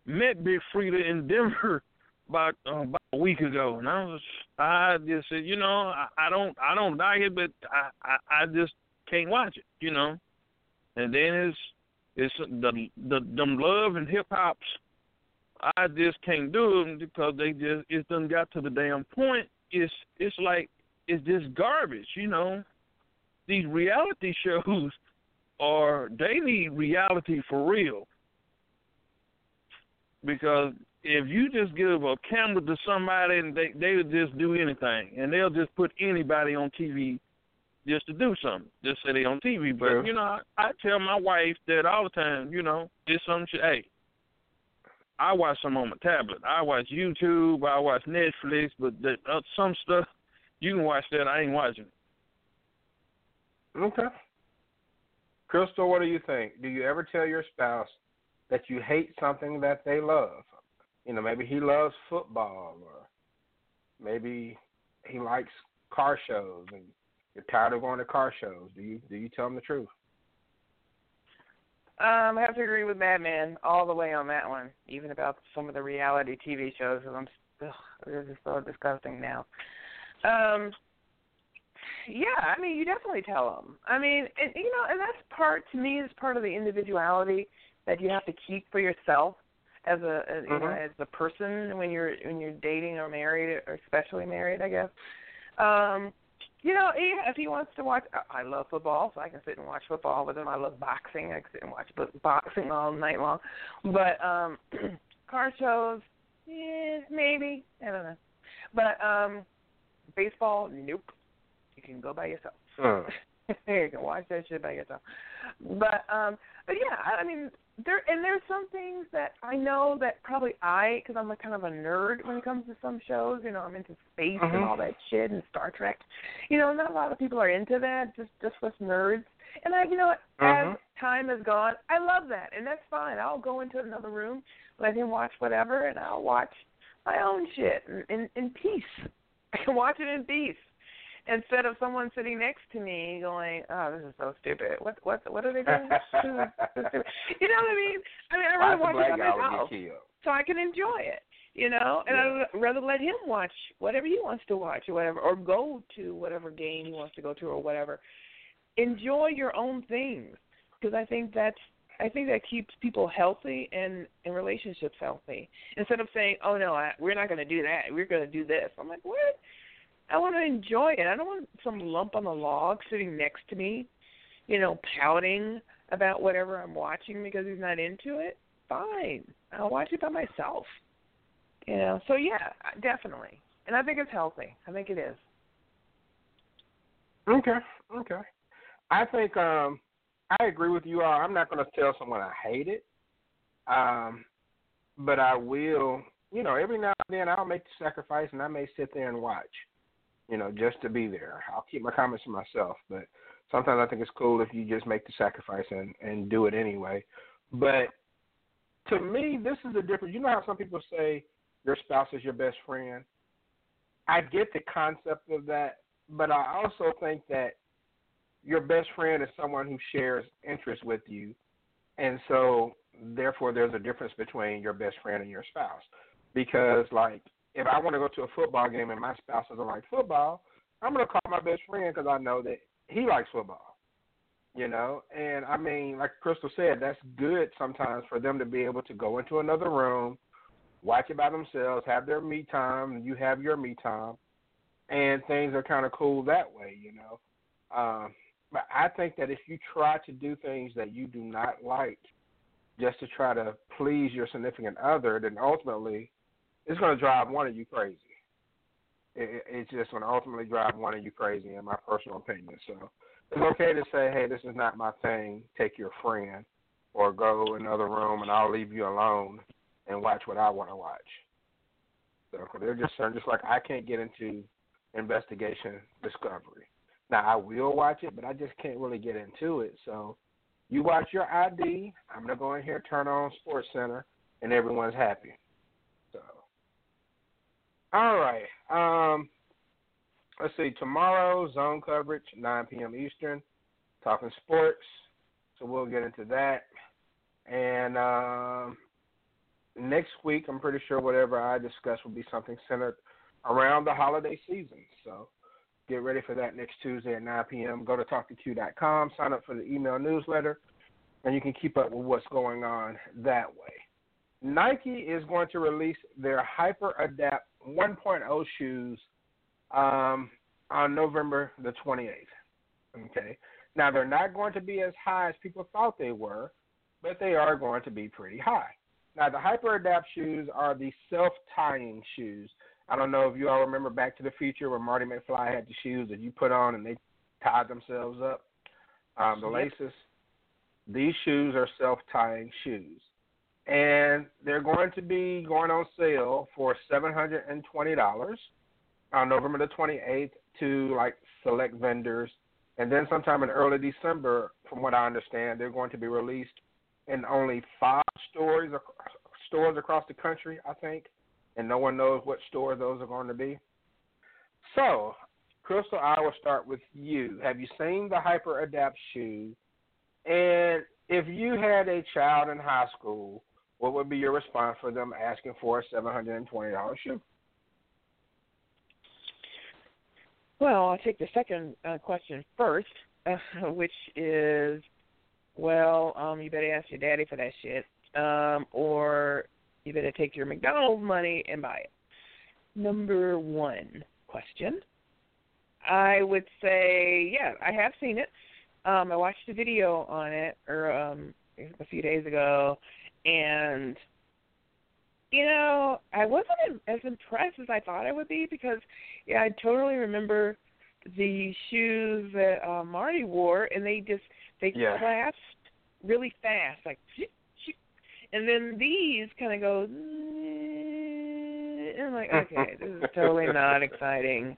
met Big Freedia in Denver about, uh, about a week ago, and I was I just said, you know, I, I don't I don't like it, but I, I I just can't watch it, you know. And then it's it's the the them Love and Hip Hops. I just can't do them because they just it done got to the damn point. It's it's like it's just garbage, you know. These reality shows are they need reality for real, because if you just give a camera to somebody and they they'll just do anything, and they'll just put anybody on T V just to do something, just say they on T V. But yeah. you know, I, I tell my wife that all the time. You know, it's some shit. Hey. I watch some on my tablet. I watch YouTube. I watch Netflix. But the, uh, some stuff, you can watch that. I ain't watching it. Okay. Crystal, what do you think? Do you ever tell your spouse that you hate something that they love? You know, maybe he loves football, or maybe he likes car shows, and you're tired of going to car shows. Do you do you tell him the truth? Um, I have to agree with Madman all the way on that one, even about some of the reality T V shows. I'm ugh, they're just so disgusting now. Um, yeah, I mean, you definitely tell them. I mean, it, you know, and that's part, to me, is part of the individuality that you have to keep for yourself as a as, mm-hmm. you know, as a person when you're when you're dating or married, or especially married, I guess. Um, You know, if he wants to watch, I love football, so I can sit and watch football with him. I love boxing. I can sit and watch boxing all night long. But um, car shows, yeah, maybe. I don't know. But um, baseball, nope. You can go by yourself. Uh. You can watch that shit by yourself. But, um, but yeah, I mean, there and there's some things that I know that probably I, because I'm a kind of a nerd when it comes to some shows, you know, I'm into space mm-hmm. and all that shit and Star Trek. You know, not a lot of people are into that, just, just us nerds. And, I, you know, mm-hmm. as time is gone. I love that, and that's fine. I'll go into another room, let him watch whatever, and I'll watch my own shit in, in, in peace. I can watch it in peace instead of someone sitting next to me going, "Oh, this is so stupid. What what what are they doing? You know what I mean? I mean, I rather watch it on his house so I can enjoy it. You know, and yeah. I'd rather let him watch whatever he wants to watch or whatever, or go to whatever game he wants to go to or whatever. Enjoy your own things, because I think that's I think that keeps people healthy and, and relationships healthy. Instead of saying, "Oh no, I, we're not going to do that. We're going to do this." I'm like, what? I want to enjoy it. I don't want some lump on the log sitting next to me, you know, pouting about whatever I'm watching because he's not into it. Fine, I'll watch it by myself. You know, so yeah, definitely. And I think it's healthy. I think it is. Okay, okay. I think um, I agree with you all. I'm not going to tell someone I hate it, um, but I will, you know, every now and then I'll make the sacrifice and I may sit there and watch, you know, just to be there. I'll keep my comments to myself, but sometimes I think it's cool if you just make the sacrifice and, and do it anyway. But to me, this is the difference. You know how some people say, your spouse is your best friend. I get the concept of that, but I also think that your best friend is someone who shares interests with you, and so therefore there's a difference between your best friend and your spouse. Because, like, if I want to go to a football game and my spouse doesn't like football, I'm going to call my best friend because I know that he likes football, you know? And, I mean, like Crystal said, that's good sometimes for them to be able to go into another room, watch it by themselves, have their me time, you have your me time, and things are kind of cool that way, you know. Um, but I think that if you try to do things that you do not like just to try to please your significant other, then ultimately it's going to drive one of you crazy. It, it's just going to ultimately drive one of you crazy, in my personal opinion. So it's okay to say, hey, this is not my thing, take your friend, or go in another room and I'll leave you alone and watch what I want to watch. So they're just certain, just like I can't get into Investigation Discovery. Now, I will watch it, but I just can't really get into it. So you watch your I D, I'm going to go in here, turn on Sports Center, and everyone's happy. So, all right. Um, let's see. Tomorrow, zone coverage, nine p.m. Eastern, talking sports. So we'll get into that. And um, next week, I'm pretty sure whatever I discuss will be something centered around the holiday season. So get ready for that next Tuesday at nine p.m. Go to talk two q dot com, sign up for the email newsletter, and you can keep up with what's going on that way. Nike is going to release their HyperAdapt one point oh shoes um, on November the twenty-eighth. Okay. Now, they're not going to be as high as people thought they were, but they are going to be pretty high. Now, the HyperAdapt shoes are the self-tying shoes. I don't know if you all remember Back to the Future where Marty McFly had the shoes that you put on and they tied themselves up, um, the laces. These shoes are self-tying shoes. And they're going to be going on sale for seven hundred twenty dollars on November the twenty-eighth to, like, select vendors. And then sometime in early December, from what I understand, they're going to be released in only five stores, stores across the country, I think, and no one knows what store those are going to be. So, Crystal, I will start with you. Have you seen the HyperAdapt shoe? And if you had a child in high school, what would be your response for them asking for a seven hundred twenty dollars shoe? Well, I'll take the second uh, question first, uh, which is, well, um, you better ask your daddy for that shit, um, or you better take your McDonald's money and buy it. Number one question, I would say, yeah, I have seen it. Um, I watched a video on it or um, a few days ago, and, you know, I wasn't as impressed as I thought I would be because, yeah, I totally remember the shoes that uh, Marty wore, and they just they yeah. collapsed really fast, like, and then these kind of go, and I'm like, okay, this is totally not exciting.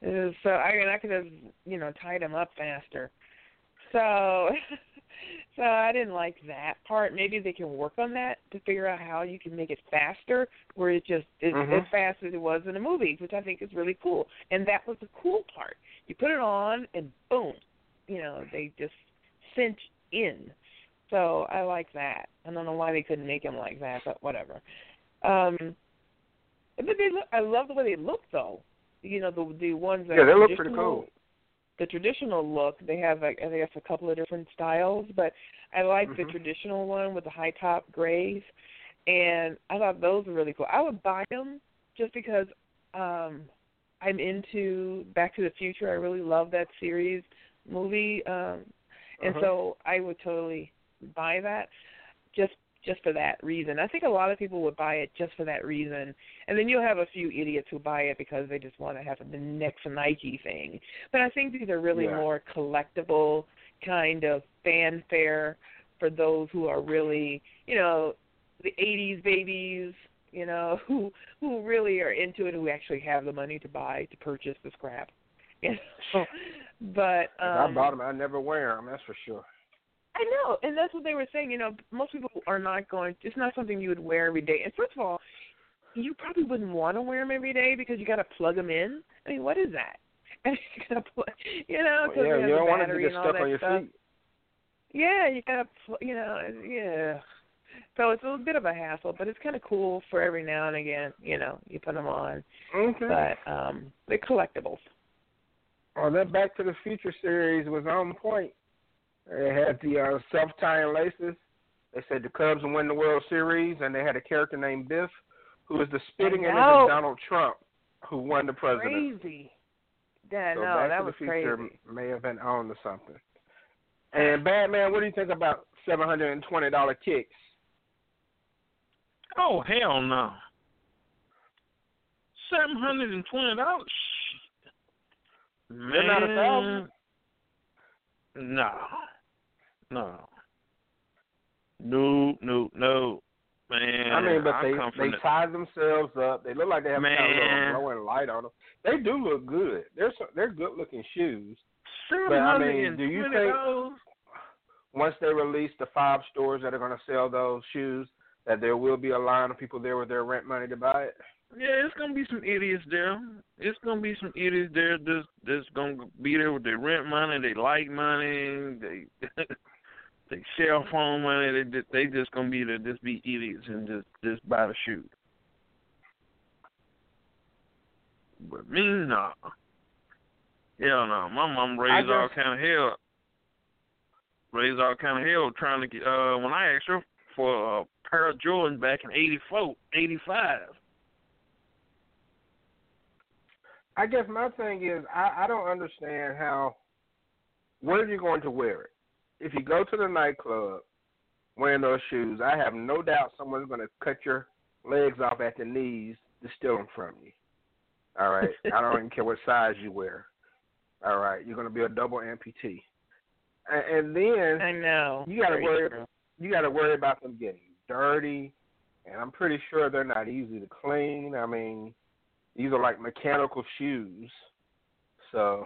This is so I mean, I could have, you know, tied them up faster. So So I didn't like that part. Maybe they can work on that to figure out how you can make it faster, where it just is mm-hmm. as fast as it was in the movie, which I think is really cool. And that was the cool part. You put it on, and boom, you know, they just cinch in. So I like that. I don't know why they couldn't make him like that, but whatever. Um, but they look, I love the way they look, though. You know, the the ones that yeah, they look pretty cool. The traditional look, they have, like, I guess, a couple of different styles, but I like mm-hmm. the traditional one with the high top grays, and I thought those were really cool. I would buy them just because um, I'm into Back to the Future. I really love that series movie, um, and uh-huh. so I would totally buy that just just for that reason. I think a lot of people would buy it just for that reason. And then you'll have a few idiots who buy it because they just want to have the next Nike thing. But I think these are really yeah. more collectible kind of fanfare for those who are really, you know, the eighties babies, you know, who who really are into it, who actually have the money to buy, to purchase this crap. You know? But um, I bought them. I never wear them, that's for sure. I know, and that's what they were saying. You know, most people are not going, it's not something you would wear every day. And first of all, you probably wouldn't want to wear them every day because you got to plug them in. I mean, what is that? I mean, you got to plug, you know, because well, yeah, you, you don't want them to get stuck on your stuff. Feet. Yeah, you got to, you know, yeah. So it's a little bit of a hassle, but it's kind of cool for every now and again, you know, you put them on. Okay. But um, they're collectibles. Well, that Back to the Future series was on point. They had the uh, self-tying laces. They said the Cubs win the World Series, and they had a character named Biff, who was the spitting image of Donald Trump, who won the presidency. Crazy. Yeah, so no, Back that to the was Future crazy. May have been on to something. And Batman, what do you think about seven hundred twenty dollars kicks? Oh, hell no. seven hundred twenty dollars? Man. They're not a thousand? No. No, no, no, no, man. I mean, but they, they the... tie themselves up. They look like they have man. a little glowing light on them. They do look good. They're so, they're good looking shoes. But I mean, do you think once they release the five stores that are going to sell those shoes, that there will be a line of people there with their rent money to buy it? Yeah, it's gonna be some idiots there. It's gonna be some idiots there that's that's gonna be there with their rent money, their light money, they they cell phone money. They they just gonna be there, just be idiots and just just buy the shoe. But me, nah. Hell no. My mom raised all kind of hell. Raised all kind of hell trying to get. Uh, when I asked her for a pair of Jordans back in eighty-four, eighty-five. I guess my thing is I, I don't understand how where are you going to wear it? If you go to the nightclub wearing those shoes, I have no doubt someone's going to cut your legs off at the knees to steal them from you. All right? I don't even care what size you wear. All right? You're going to be a double amputee. And, and then I know. you got to worry, you got to worry about them getting dirty, and I'm pretty sure they're not easy to clean. I mean, these are like mechanical shoes. So,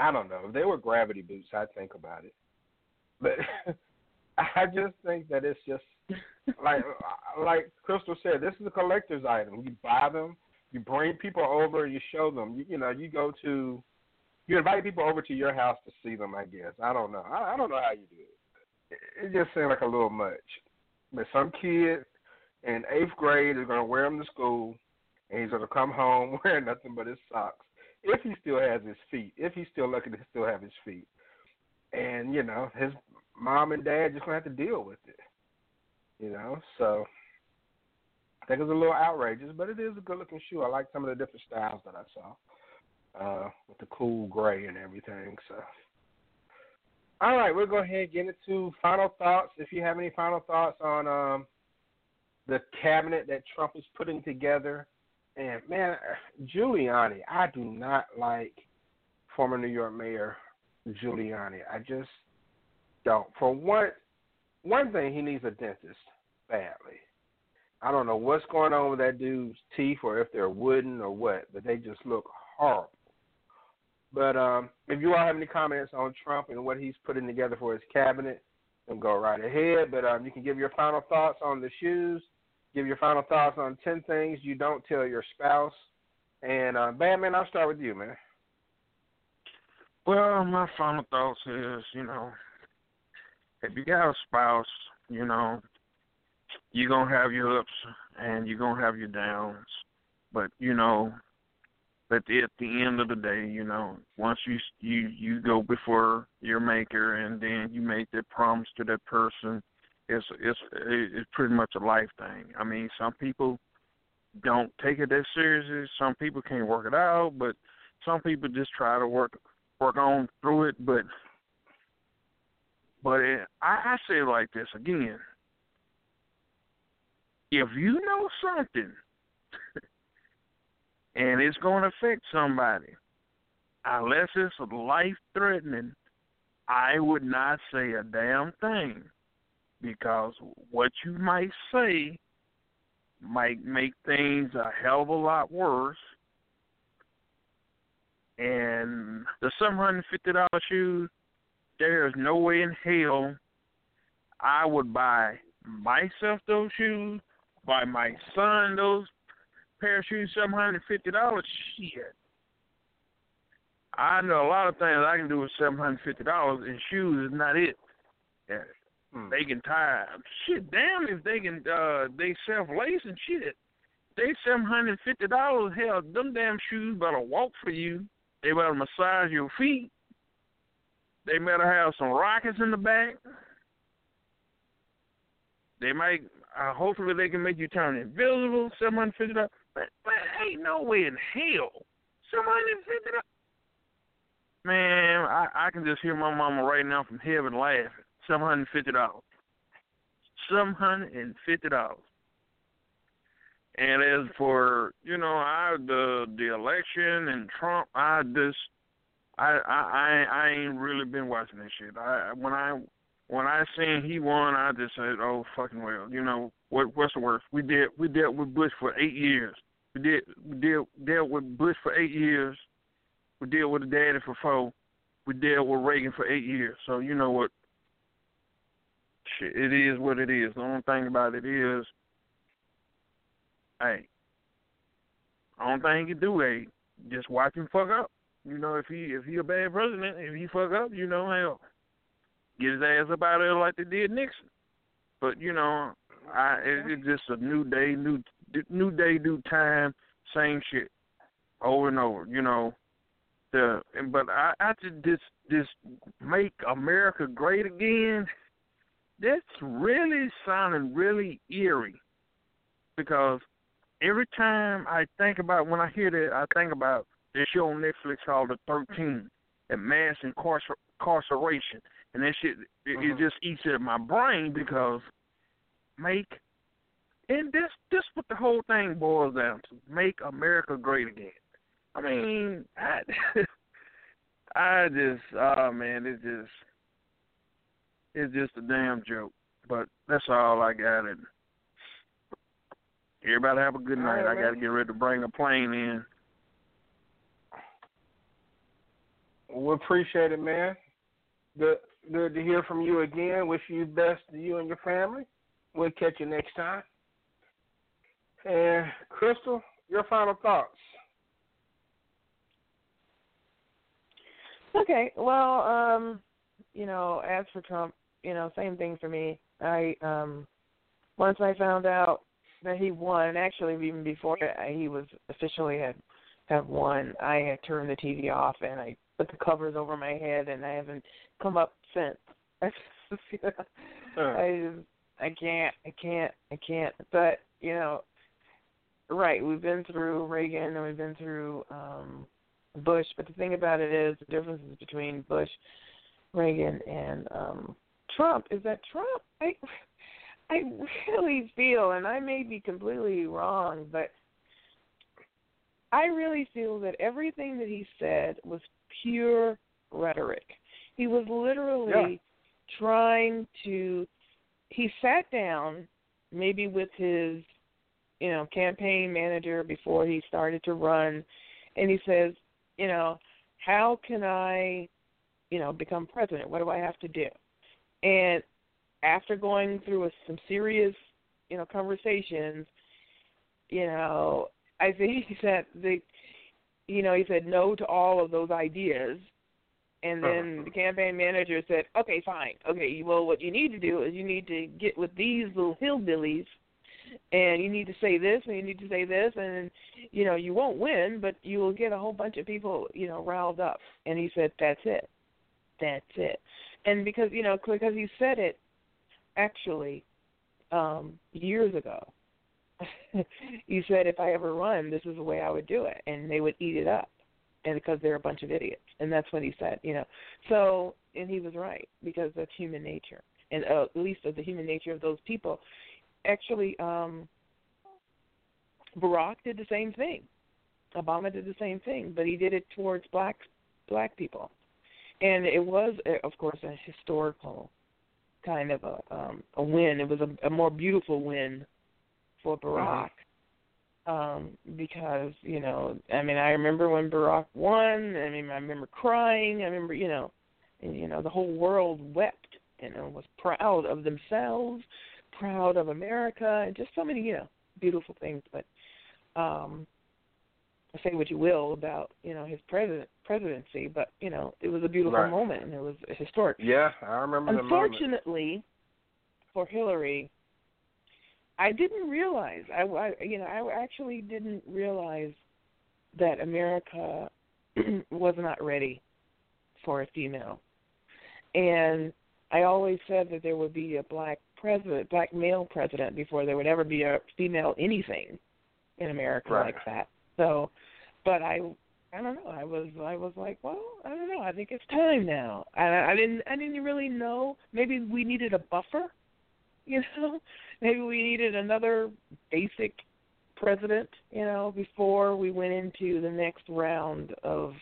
I don't know. If they were gravity boots, I'd think about it. But I just think that it's just, like like Crystal said, this is a collector's item. You buy them. You bring people over. You show them. You, you know, you go to, you invite people over to your house to see them, I guess. I don't know. I, I don't know how you do it. It just seemed like a little much. But some kid in eighth grade is going to wear them to school. And he's going to come home wearing nothing but his socks. If he still has his feet. If he's still lucky to still have his feet. And, you know, his mom and dad just going to have to deal with it. You know, so I think it's a little outrageous, but it is a good-looking shoe. I like some of the different styles that I saw uh, with the cool gray and everything. So, all right, we'll go ahead and get into final thoughts. If you have any final thoughts on um, the cabinet that Trump is putting together. And, man, Giuliani, I do not like former New York Mayor Giuliani. I just don't. For one, one thing, he needs a dentist badly. I don't know what's going on with that dude's teeth or if they're wooden or what, but they just look horrible. But um, if you all have any comments on Trump and what he's putting together for his cabinet, then go right ahead. But um, you can give your final thoughts on the shoes, give your final thoughts on ten things you don't tell your spouse. And, uh, Batman, I'll start with you, man. Well, my final thoughts is, you know, if you got a spouse, you know, you're going to have your ups and you're going to have your downs. But, you know, but at the end of the day, you know, once you, you, you go before your maker and then you make that promise to that person, it's, it's, it's pretty much a life thing. I mean, some people don't take it that seriously. Some people can't work it out, but some people just try to work work on through it. But but it, I, I say it like this again. If you know something and it's going to affect somebody, unless it's life-threatening, I would not say a damn thing, because what you might say might make things a hell of a lot worse. And the seven hundred fifty dollars shoes, there is no way in hell I would buy myself those shoes, buy my son those pair of shoes, seven hundred fifty dollars. Shit. I know a lot of things I can do with seven hundred fifty dollars, and shoes is not it. Yeah. They can tie shit. Damn, if they can, uh, they self lace and shit. They seven hundred fifty dollars. Hell, them damn shoes better walk for you. They better massage your feet. They better have some rockets in the back. They might. Uh, hopefully, they can make you turn invisible. Seven hundred fifty dollars. But, but ain't no way in hell. Seven hundred fifty dollars. Man, I, I can just hear my mama right now from heaven laughing. Seven hundred fifty dollars. Seven hundred and fifty dollars. And as for, you know, I the the election and Trump, I just I I I ain't really been watching this shit. I when I when I seen he won, I just said, oh fucking well, you know what what's the worst? We did we dealt with Bush for eight years. We did we dealt dealt with Bush for eight years. We dealt with the daddy for four. We dealt with Reagan for eight years. So you know what? Shit, it is what it is. The only thing about it is, hey, the only thing you can do, hey, just watch him fuck up. You know, if he if he a bad president, if he fuck up, you know, hell, get his ass up out of there like they did Nixon. But you know, I it, it's just a new day, new new day, new time, same shit over and over. You know, the but I I just this this make America great again. That's really sounding really eerie, because every time I think about, when I hear that, I think about this show on Netflix called The thirteen and mass incarcer- incarceration, and that shit, it, mm-hmm. it just eats at my brain because make, and that's, that's what the whole thing boils down to, make America great again. I mean, I, I just, oh man, it just... It's just a damn joke, but that's all I got. It. Everybody have a good night. Right, I got to get ready to bring a plane in. We appreciate it, man. Good, good to hear from you again. Wish you best to you and your family. We'll catch you next time. And Crystal, your final thoughts. Okay. Well, um, you know, as for Trump, you know, same thing for me. I um, once I found out that he won, actually even before he was officially had have won, I had turned the T V off and I put the covers over my head, and I haven't come up since. I just, you know, huh. I just, I can't, I can't, I can't. But you know, right? We've been through Reagan and we've been through um, Bush, but the thing about it is the differences between Bush, Reagan and um, Trump is that Trump, I, I really feel, and I may be completely wrong, but I really feel that everything that he said was pure rhetoric. He was literally yeah. trying to, he sat down maybe with his, you know, campaign manager before he started to run, and he says, you know, how can I, you know, become president? What do I have to do? And after going through a, some serious, you know, conversations, you know, I think he said, the, you know, he said no to all of those ideas. And then the campaign manager said, okay, fine. Okay, well, what you need to do is you need to get with these little hillbillies, and you need to say this, and you need to say this, and, you know, you won't win, but you will get a whole bunch of people, you know, riled up. And he said, that's it. That's it. And because, you know, because he said it, actually, um, years ago, he said, if I ever run, this is the way I would do it, and they would eat it up. And because they're a bunch of idiots. And that's what he said, you know. So, and he was right, because that's human nature. And uh, at least of the human nature of those people. Actually, um, Barack did the same thing. Obama did the same thing, but he did it towards black black people. And it was, of course, a historical kind of a, um, a win. It was a, a more beautiful win for Barack. Um, because, you know, I mean, I remember when Barack won. I mean, I remember crying. I remember, you know, and, you know, the whole world wept and was proud of themselves, proud of America, and just so many, you know, beautiful things. But um, say what you will about, you know, his president presidency, but, you know, it was a beautiful right. moment, and it was historic. Yeah, I remember the moment. Unfortunately, for Hillary, I didn't realize, I, I, you know, I actually didn't realize that America was not ready for a female. And I always said that there would be a black president, black male president, before there would ever be a female anything in America right. like that. So, but I, I don't know. I was, I was like, well, I don't know. I think it's time now. I, I didn't, I didn't really know. Maybe we needed a buffer. You know, maybe we needed another basic president, you know, before we went into the next round of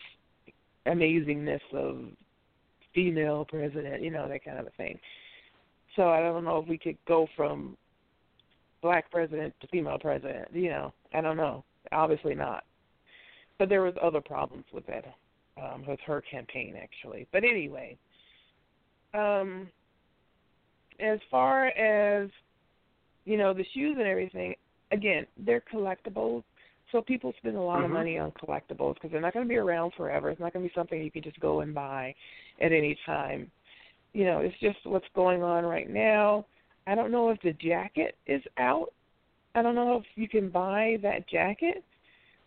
amazingness of female president, you know, that kind of a thing. So I don't know if we could go from black president to female president, you know, I don't know. Obviously not. But there was other problems with that, um, with her campaign, actually. But anyway, um... as far as, you know, the shoes and everything, again, they're collectibles. So people spend a lot mm-hmm. of money on collectibles because they're not going to be around forever. It's not going to be something you can just go and buy at any time. You know, it's just what's going on right now. I don't know if the jacket is out. I don't know if you can buy that jacket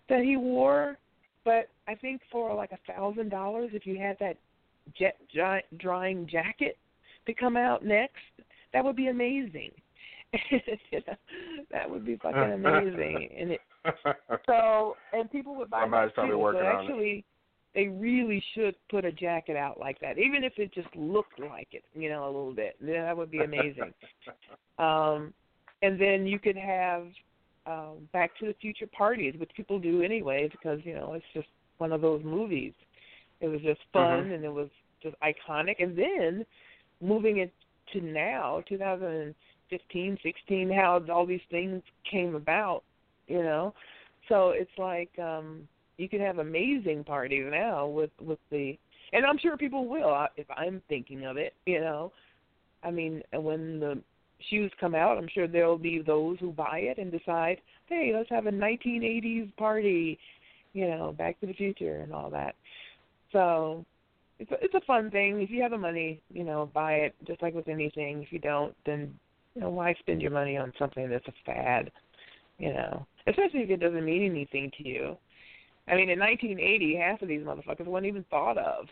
that he wore, but I think for like a thousand dollars, if you had that jet drying jacket to come out next, that would be amazing. You know, that would be fucking amazing. And it, so, and people would buy that too, but actually, they really should put a jacket out like that, even if it just looked like it, you know, a little bit. Yeah, that would be amazing. um, and then you could have um, Back to the Future parties, which people do anyway, because, you know, it's just one of those movies. It was just fun, mm-hmm. and it was just iconic. And then moving it to now, two thousand fifteen, sixteen, how all these things came about, you know. So it's like um, you could have amazing parties now with, with the, and I'm sure people will if I'm thinking of it, you know. I mean, when the shoes come out, I'm sure there will be those who buy it and decide, hey, let's have a nineteen eighties party, you know, Back to the Future and all that. So It's a, it's a fun thing. If you have the money, you know, buy it, just like with anything. If you don't, then, you know, why spend your money on something that's a fad, you know, especially if it doesn't mean anything to you. I mean, in nineteen eighty, half of these motherfuckers weren't even thought of.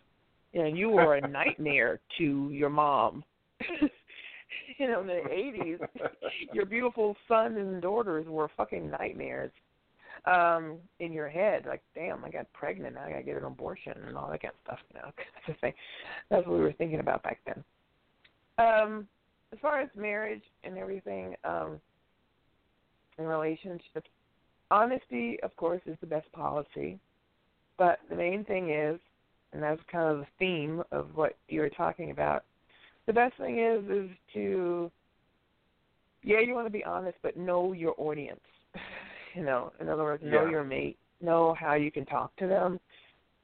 You know, you were a nightmare to your mom. You know, in the eighties, your beautiful sons and daughters were fucking nightmares. Um, in your head, like, damn, I got pregnant, now I got to get an abortion and all that kind of stuff, you know. That's what we were thinking about back then. Um, as far as marriage and everything, um, and relationships, honesty, of course, is the best policy. But the main thing is, and that's kind of the theme of what you were talking about, the best thing is, is to, yeah, you want to be honest, but know your audience. You know, in other words, know yeah. your mate, know how you can talk to them,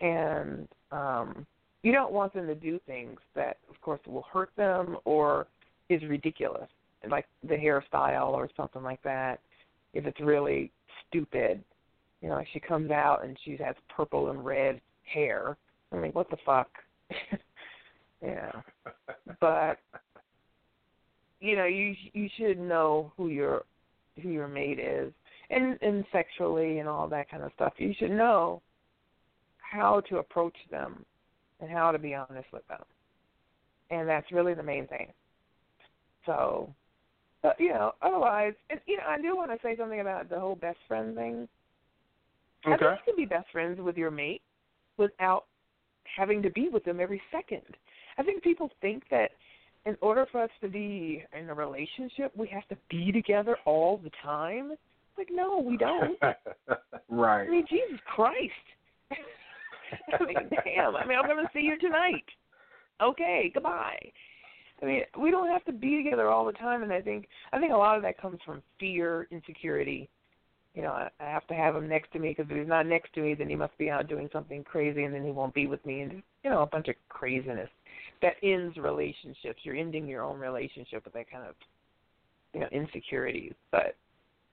and um, you don't want them to do things that, of course, will hurt them or is ridiculous, like the hairstyle or something like that. If it's really stupid, you know, like she comes out and she has purple and red hair. I mean, what the fuck? Yeah. But you know, you you should know who your who your mate is, and and sexually and all that kind of stuff. You should know how to approach them and how to be honest with them, and that's really the main thing. So, but, you know, otherwise, and, you know, I do want to say something about the whole best friend thing. Okay. I think you can be best friends with your mate without having to be with them every second. I think people think that in order for us to be in a relationship, we have to be together all the time. It's like, no, we don't. Right. I mean, Jesus Christ. I mean, damn. I mean, I'm going to see you tonight. Okay, goodbye. I mean, we don't have to be together all the time, and I think I think a lot of that comes from fear, insecurity. You know, I, I have to have him next to me because if he's not next to me, then he must be out doing something crazy, and then he won't be with me, and, you know, a bunch of craziness. That ends relationships. You're ending your own relationship with that kind of, you know, insecurities. But,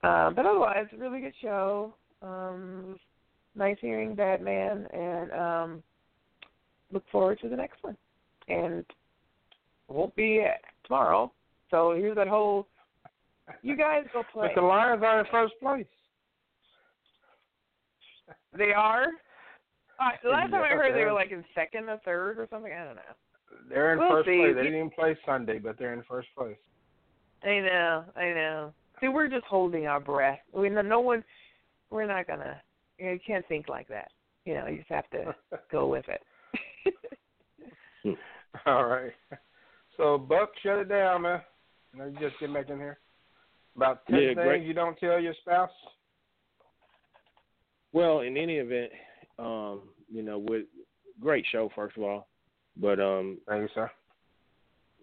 um, but otherwise, really good show. Um, nice hearing Batman, and um, look forward to the next one. And won't be it tomorrow. So here's that whole, you guys go play. But the Lions are in first place. They are? Uh, the last yeah, time I heard they were like in second or third or something. I don't know. They're in we'll first see. place. They didn't even play Sunday, but they're in first place. I know. I know. See, we're just holding our breath. We no, no one, we're not going to, you know, you can't think like that. You know, you just have to go with it. All right. So, Buck, shut it down, man. Now you just get back in here. About ten yeah, things great. you don't tell your spouse? Well, in any event, um, you know, with great show, first of all. But, um, thank you, sir.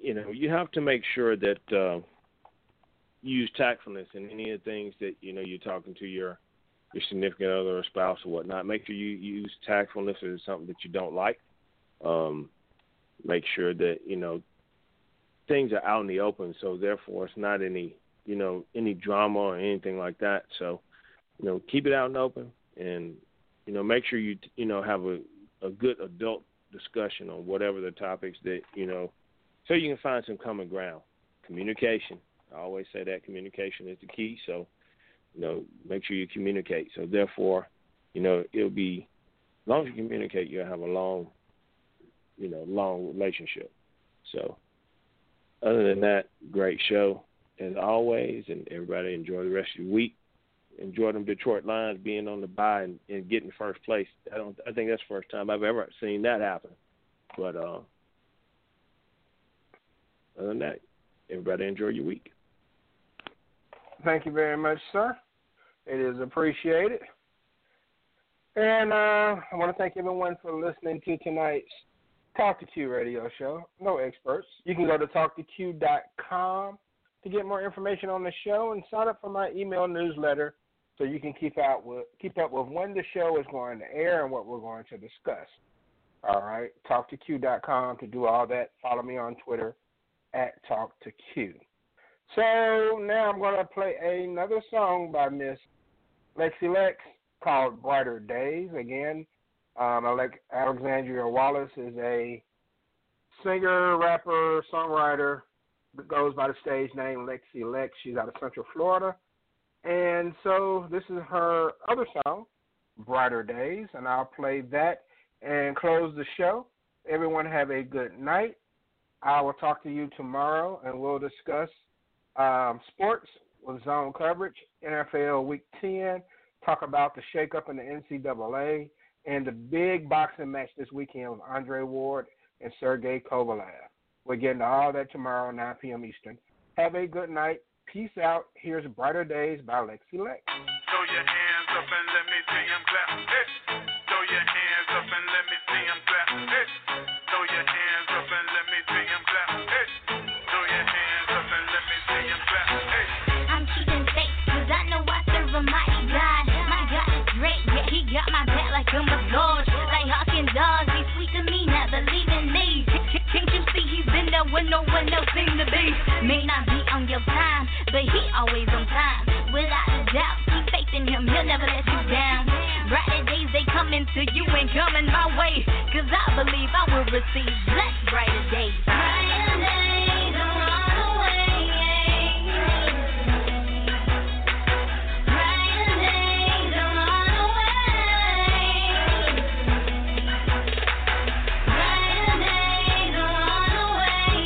You know, you have to make sure that uh, you use tactfulness in any of the things that, you know, you're talking to your, your significant other or spouse or whatnot. Make sure you use tactfulness if it's something that you don't like. Um, make sure that, you know, things are out in the open, so therefore it's not any, you know, any drama or anything like that. So, you know, keep it out in the open, and, you know, make sure you, you know, have a, a good adult discussion on whatever the topics that, you know, so you can find some common ground. Communication. I always say that communication is the key. So, you know, make sure you communicate. So therefore, you know, it'll be, as long as you communicate, you'll have a long, you know, long relationship. So, other than that, great show as always, and everybody enjoy the rest of your week. Enjoy them Detroit Lions being on the bye and, and getting first place. I don't. I think that's the first time I've ever seen that happen. But uh, other than that, everybody enjoy your week. Thank you very much, sir. It is appreciated. And uh, I want to thank everyone for listening to tonight's Talk to Q radio show. No experts. You can go to talk to q dot com to get more information on the show and sign up for my email newsletter so you can keep out with keep up with when the show is going to air and what we're going to discuss. All right, talk to q dot com to do all that. Follow me on Twitter at talk to q. So now I'm going to play another song by Miss Lexi Lex called Brighter Days. Again, Um, Alexandria Wallace is a singer, rapper, songwriter, goes by the stage name Lexi Lex. She's out of Central Florida. And so this is her other song, Brighter Days, and I'll play that and close the show. Everyone have a good night. I will talk to you tomorrow, and we'll discuss um, sports with zone coverage, N F L Week ten, talk about the shakeup in the N C double A, and the big boxing match this weekend with Andre Ward and Sergey Kovalev. We're getting to all that tomorrow, nine p.m. Eastern. Have a good night. Peace out. Here's Brighter Days by Lexi Lex. Throw your hands up and let me see them clap. Hey. Throw your hands up and let me see them clap. Hey. Throw your hands up and let me see them clap. Hey. Throw your hands up and let me see them clap. Hey. I'm keeping faith because I know I serve a mighty God. My God is great. Yeah, he got my back like I'm a Lord. Like Hawking dogs, he's sweet. when no one else seems to be. May not be on your time, but he always on time. Without a doubt, keep faith in him, he'll never let you down. Brighter days, they coming to you and coming my way. Cause I believe I will receive blessed brighter days. Brighter days are on the way. Brighter days are on the way. Brighter days are on the way. Brighter days are on the way.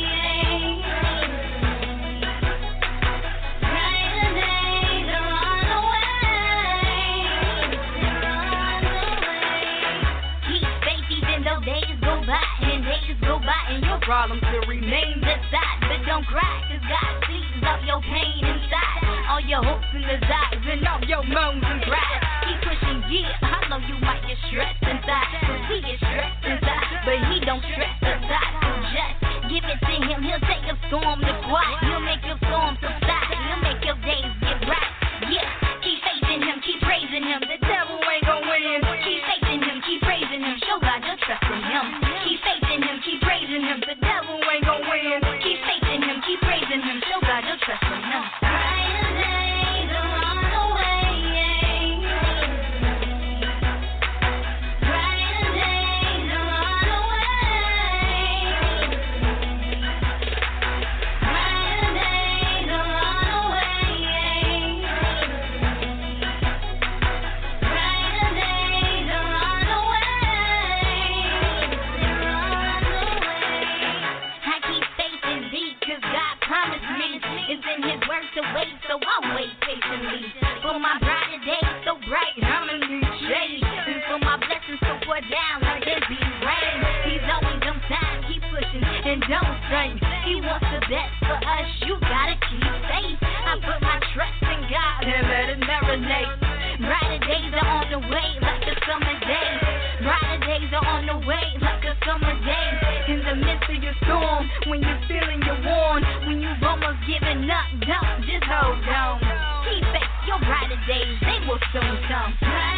Days go by and days go by and your problems will remain aside. But don't cry, cause God sees all your pain inside, all your hopes and desires and all your moans and cries. Keep pushing, yeah, I know you might get stressed inside, cause we get stressed inside, but he don't stress inside. So just give it to him, he'll take a storm to quiet. He'll make your storm subside, he'll make your days get right. Yeah, keep faith in him, keep praising him, the devil ain't gonna win. Keep faith in him, keep praising him, show God your trust in him. Keep faith in him, keep praising him, the devil ain't gonna win. Keep faith in him, keep praising him, show God your trust in him. Brighter days are on the way. Brighter days are on the way. Brighter days are on the way. Brighter days are on the way. They're on the way. I keep faith in thee, cause God promised me. It's in his word to wait, so I wait patiently. For my brighter days so bright, I'm in new shade. And for my blessings to pour down like it be rain. He's always on time, keep pushing and don't shrink. He wants the best for us, you gotta keep faith. I put my trust in God and let it marinate. Brighter days are on the way, like the summer days. Brighter days are on the way, like the summer days. In the midst of your storm, when you're feeling you're worn, when you've almost given up, don't just hold on. Keep back your brighter days, they will soon come.